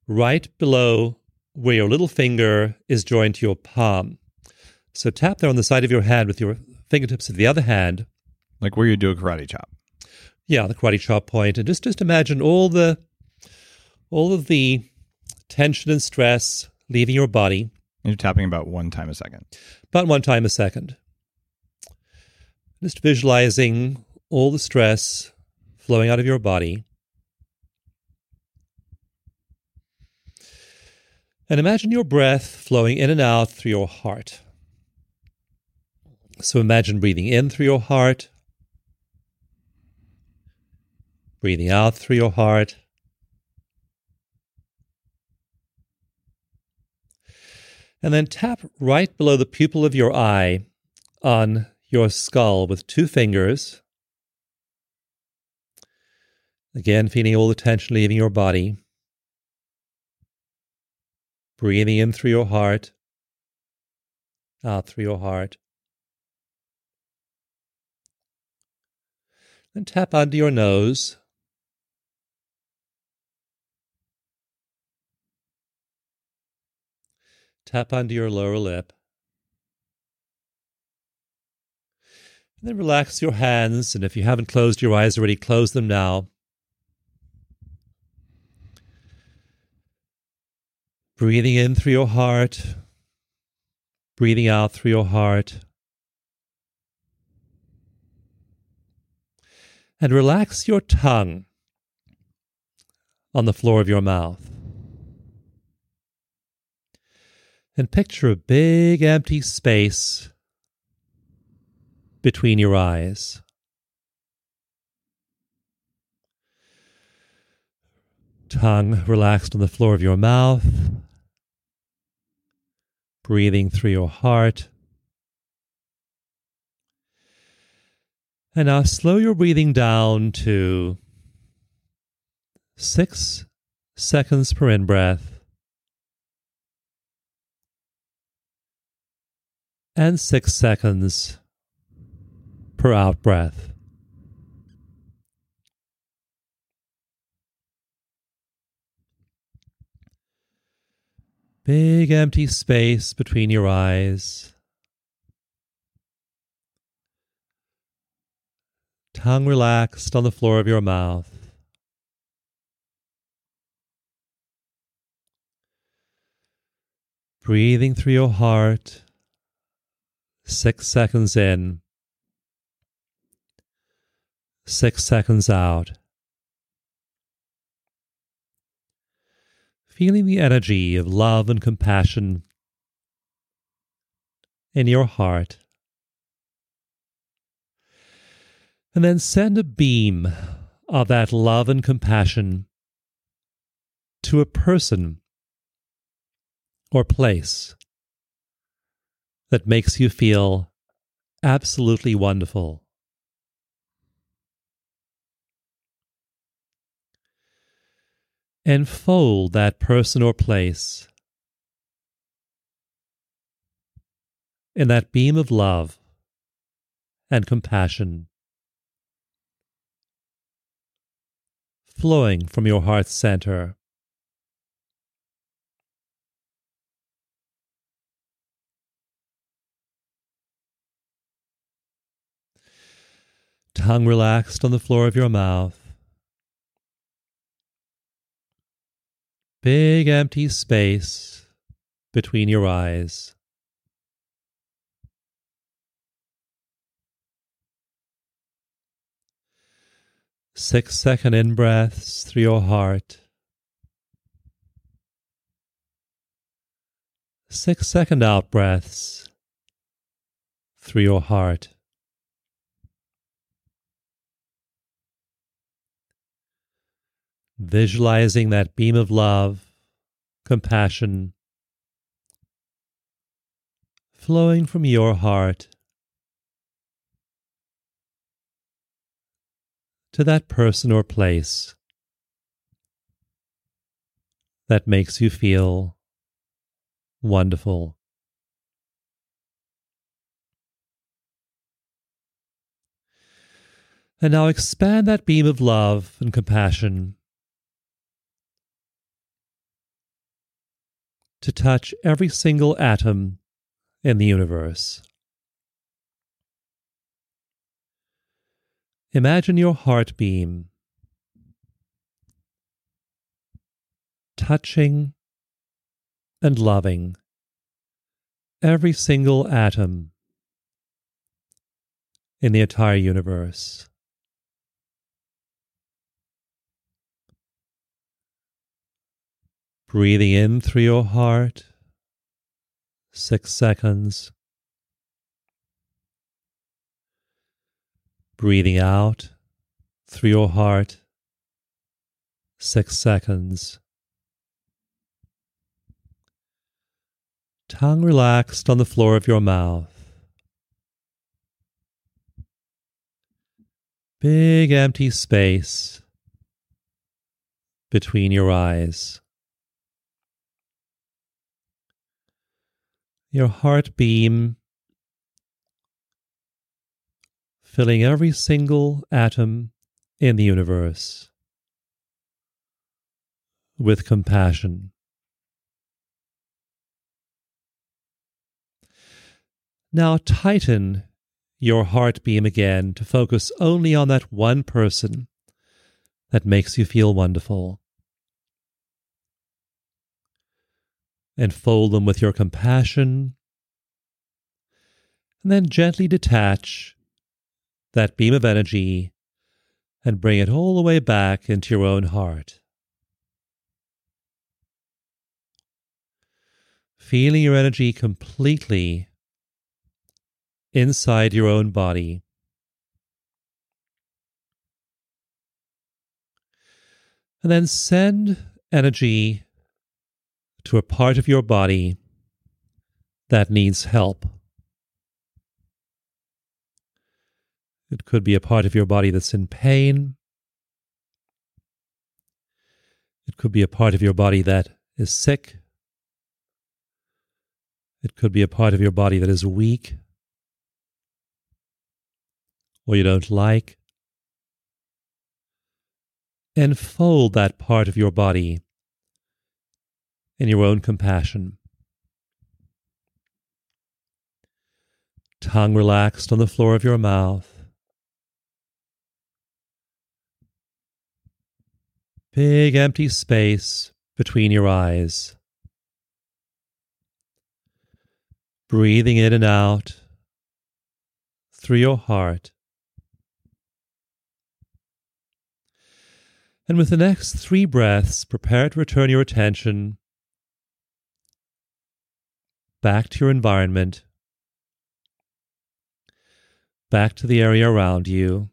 right below where your little finger is joined to your palm. So tap there on the side of your hand with your fingertips of the other hand. Like where you do a karate chop. Yeah, the karate chop point. And just, just imagine all the all of the tension and stress leaving your body. And you're tapping about one time a second. About one time a second. Just visualizing all the stress flowing out of your body. And imagine your breath flowing in and out through your heart. So imagine breathing in through your heart, breathing out through your heart. And then tap right below the pupil of your eye on your skull with two fingers. Again, feeling all the tension leaving your body. Breathing in through your heart, out through your heart. Then tap onto your nose. Tap onto your lower lip. And then relax your hands, and if you haven't closed your eyes already, close them now. Breathing in through your heart, breathing out through your heart. And relax your tongue on the floor of your mouth. And picture a big empty space between your eyes. Tongue relaxed on the floor of your mouth. Breathing through your heart. And now slow your breathing down to six seconds per in-breath and six seconds per out-breath. Big empty space between your eyes. Tongue relaxed on the floor of your mouth. Breathing through your heart. Six seconds in. Six seconds out. Feeling the energy of love and compassion in your heart. And then send a beam of that love and compassion to a person or place that makes you feel absolutely wonderful. Enfold that person or place in that beam of love and compassion flowing from your heart center. Tongue relaxed on the floor of your mouth. Big empty space between your eyes. Six second in-breaths through your heart. Six second out-breaths through your heart. Visualizing that beam of love, compassion, flowing from your heart to that person or place that makes you feel wonderful. And now expand that beam of love and compassion to touch every single atom in the universe. Imagine your heart beam touching and loving every single atom in the entire universe. Breathing in through your heart, six seconds. Breathing out through your heart, six seconds. Tongue relaxed on the floor of your mouth. Big empty space between your eyes. Your heart beam filling every single atom in the universe with compassion. Now tighten your heart beam again to focus only on that one person that makes you feel wonderful. And fold them with your compassion, and then gently detach that beam of energy and bring it all the way back into your own heart. Feeling your energy completely inside your own body. And then send energy to a part of your body that needs help. It could be a part of your body that's in pain. It could be a part of your body that is sick. It could be a part of your body that is weak or you don't like. And fold that part of your body in your own compassion. Tongue relaxed on the floor of your mouth. Big empty space between your eyes. Breathing in and out through your heart. And with the next three breaths, prepare to return your attention back to your environment, back to the area around you.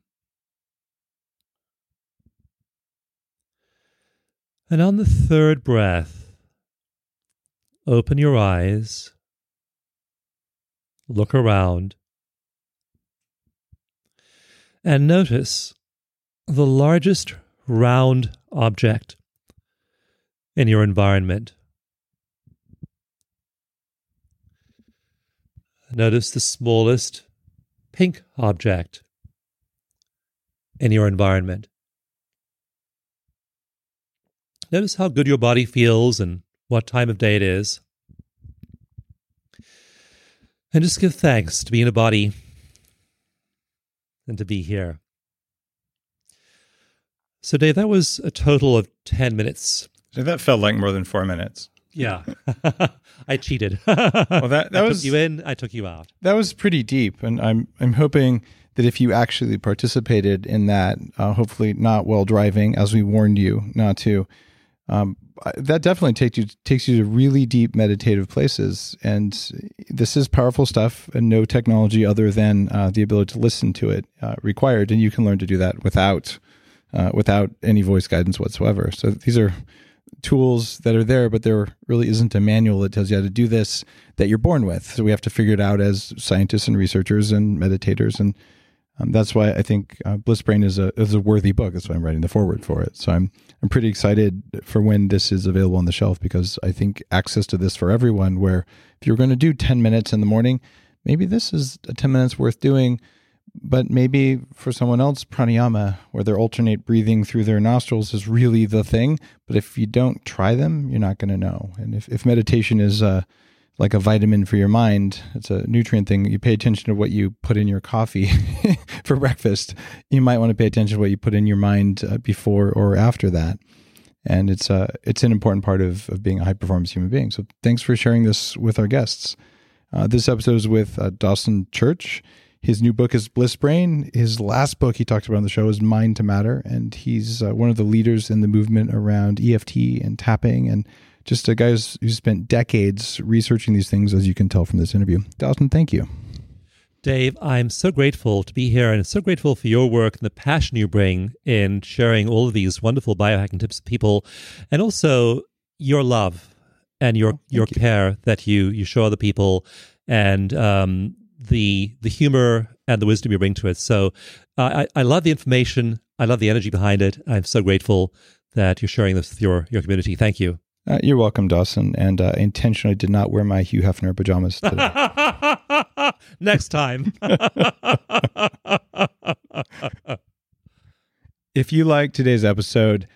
And on the third breath, open your eyes, look around, and notice the largest round object in your environment. Notice the smallest pink object in your environment. Notice how good your body feels and what time of day it is. And just give thanks to be in a body and to be here. So, Dave, that was a total of ten minutes. So that felt like more than four minutes. Yeah. I cheated. Well, that, that I was, took you in, I took you out. That was pretty deep, and I'm I'm hoping that if you actually participated in that, uh, hopefully not while driving, as we warned you not to, um, that definitely takes you takes you to really deep meditative places. And this is powerful stuff, and no technology other than uh, the ability to listen to it uh, required, and you can learn to do that without uh, without any voice guidance whatsoever. So these are tools that are there, but there really isn't a manual that tells you how to do this that you're born with. So we have to figure it out as scientists and researchers and meditators. And um, that's why I think uh, Bliss Brain is a is a worthy book. That's why I'm writing the foreword for it. So I'm I'm pretty excited for when this is available on the shelf, because I think access to this for everyone, where if you're going to do ten minutes in the morning, maybe this is ten minutes worth doing, But maybe for someone else, pranayama, where their alternate breathing through their nostrils is really the thing. But if you don't try them, you're not going to know. And if, if meditation is uh, like a vitamin for your mind, it's a nutrient thing, you pay attention to what you put in your coffee for breakfast. You might want to pay attention to what you put in your mind uh, before or after that. And it's uh, it's an important part of, of being a high-performance human being. So thanks for sharing this with our guests. Uh, this episode is with uh, Dawson Church. His new book is Bliss Brain. His last book he talked about on the show is Mind to Matter, and he's uh, one of the leaders in the movement around E F T and tapping, and just a guy who's, who's spent decades researching these things, as you can tell from this interview. Dawson, thank you. Dave, I'm so grateful to be here, and so grateful for your work and the passion you bring in sharing all of these wonderful biohacking tips with people, and also your love and your, oh, your you. care that you, you show other people, and um, the the humor and the wisdom you bring to it. So uh, I, I love the information. I love the energy behind it. I'm so grateful that you're sharing this with your, your community. Thank you. Uh, you're welcome, Dawson. And uh, intentionally did not wear my Hugh Hefner pajamas today. Next time. If you like today's episode,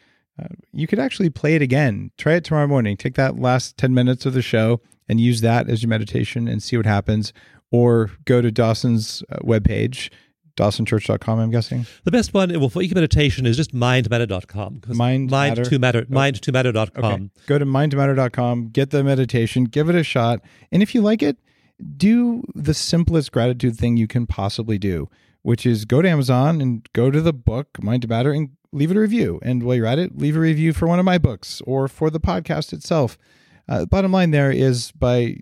uh, you could actually play it again. Try it tomorrow morning. Take that last ten minutes of the show and use that as your meditation and see what happens. Or go to Dawson's webpage, dawson church dot com, I'm guessing. The best one, well, for eco-meditation is just mind to matter dot com. Mind, mind matter. to matter. Mind to matter dot com. Okay. Go to mind to matter dot com, get the meditation, give it a shot. And if you like it, do the simplest gratitude thing you can possibly do, which is go to Amazon and go to the book, Mind to Matter, and leave it a review. And while you're at it, leave a review for one of my books or for the podcast itself. Uh, the bottom line there is by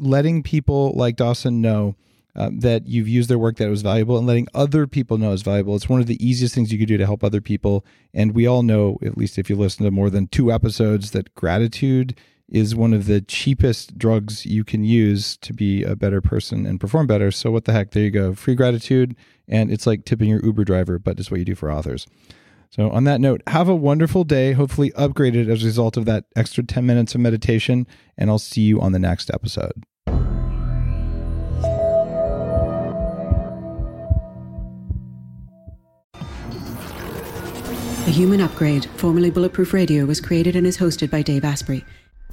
letting people like Dawson know um, that you've used their work, that it was valuable, and letting other people know it's valuable. It's one of the easiest things you could do to help other people. And we all know, at least if you listen to more than two episodes, that gratitude is one of the cheapest drugs you can use to be a better person and perform better. So what the heck? There you go. Free gratitude. And it's like tipping your Uber driver, but it's what you do for authors. So on that note, have a wonderful day, hopefully upgraded as a result of that extra ten minutes of meditation, and I'll see you on the next episode. The Human Upgrade, formerly Bulletproof Radio, was created and is hosted by Dave Asprey.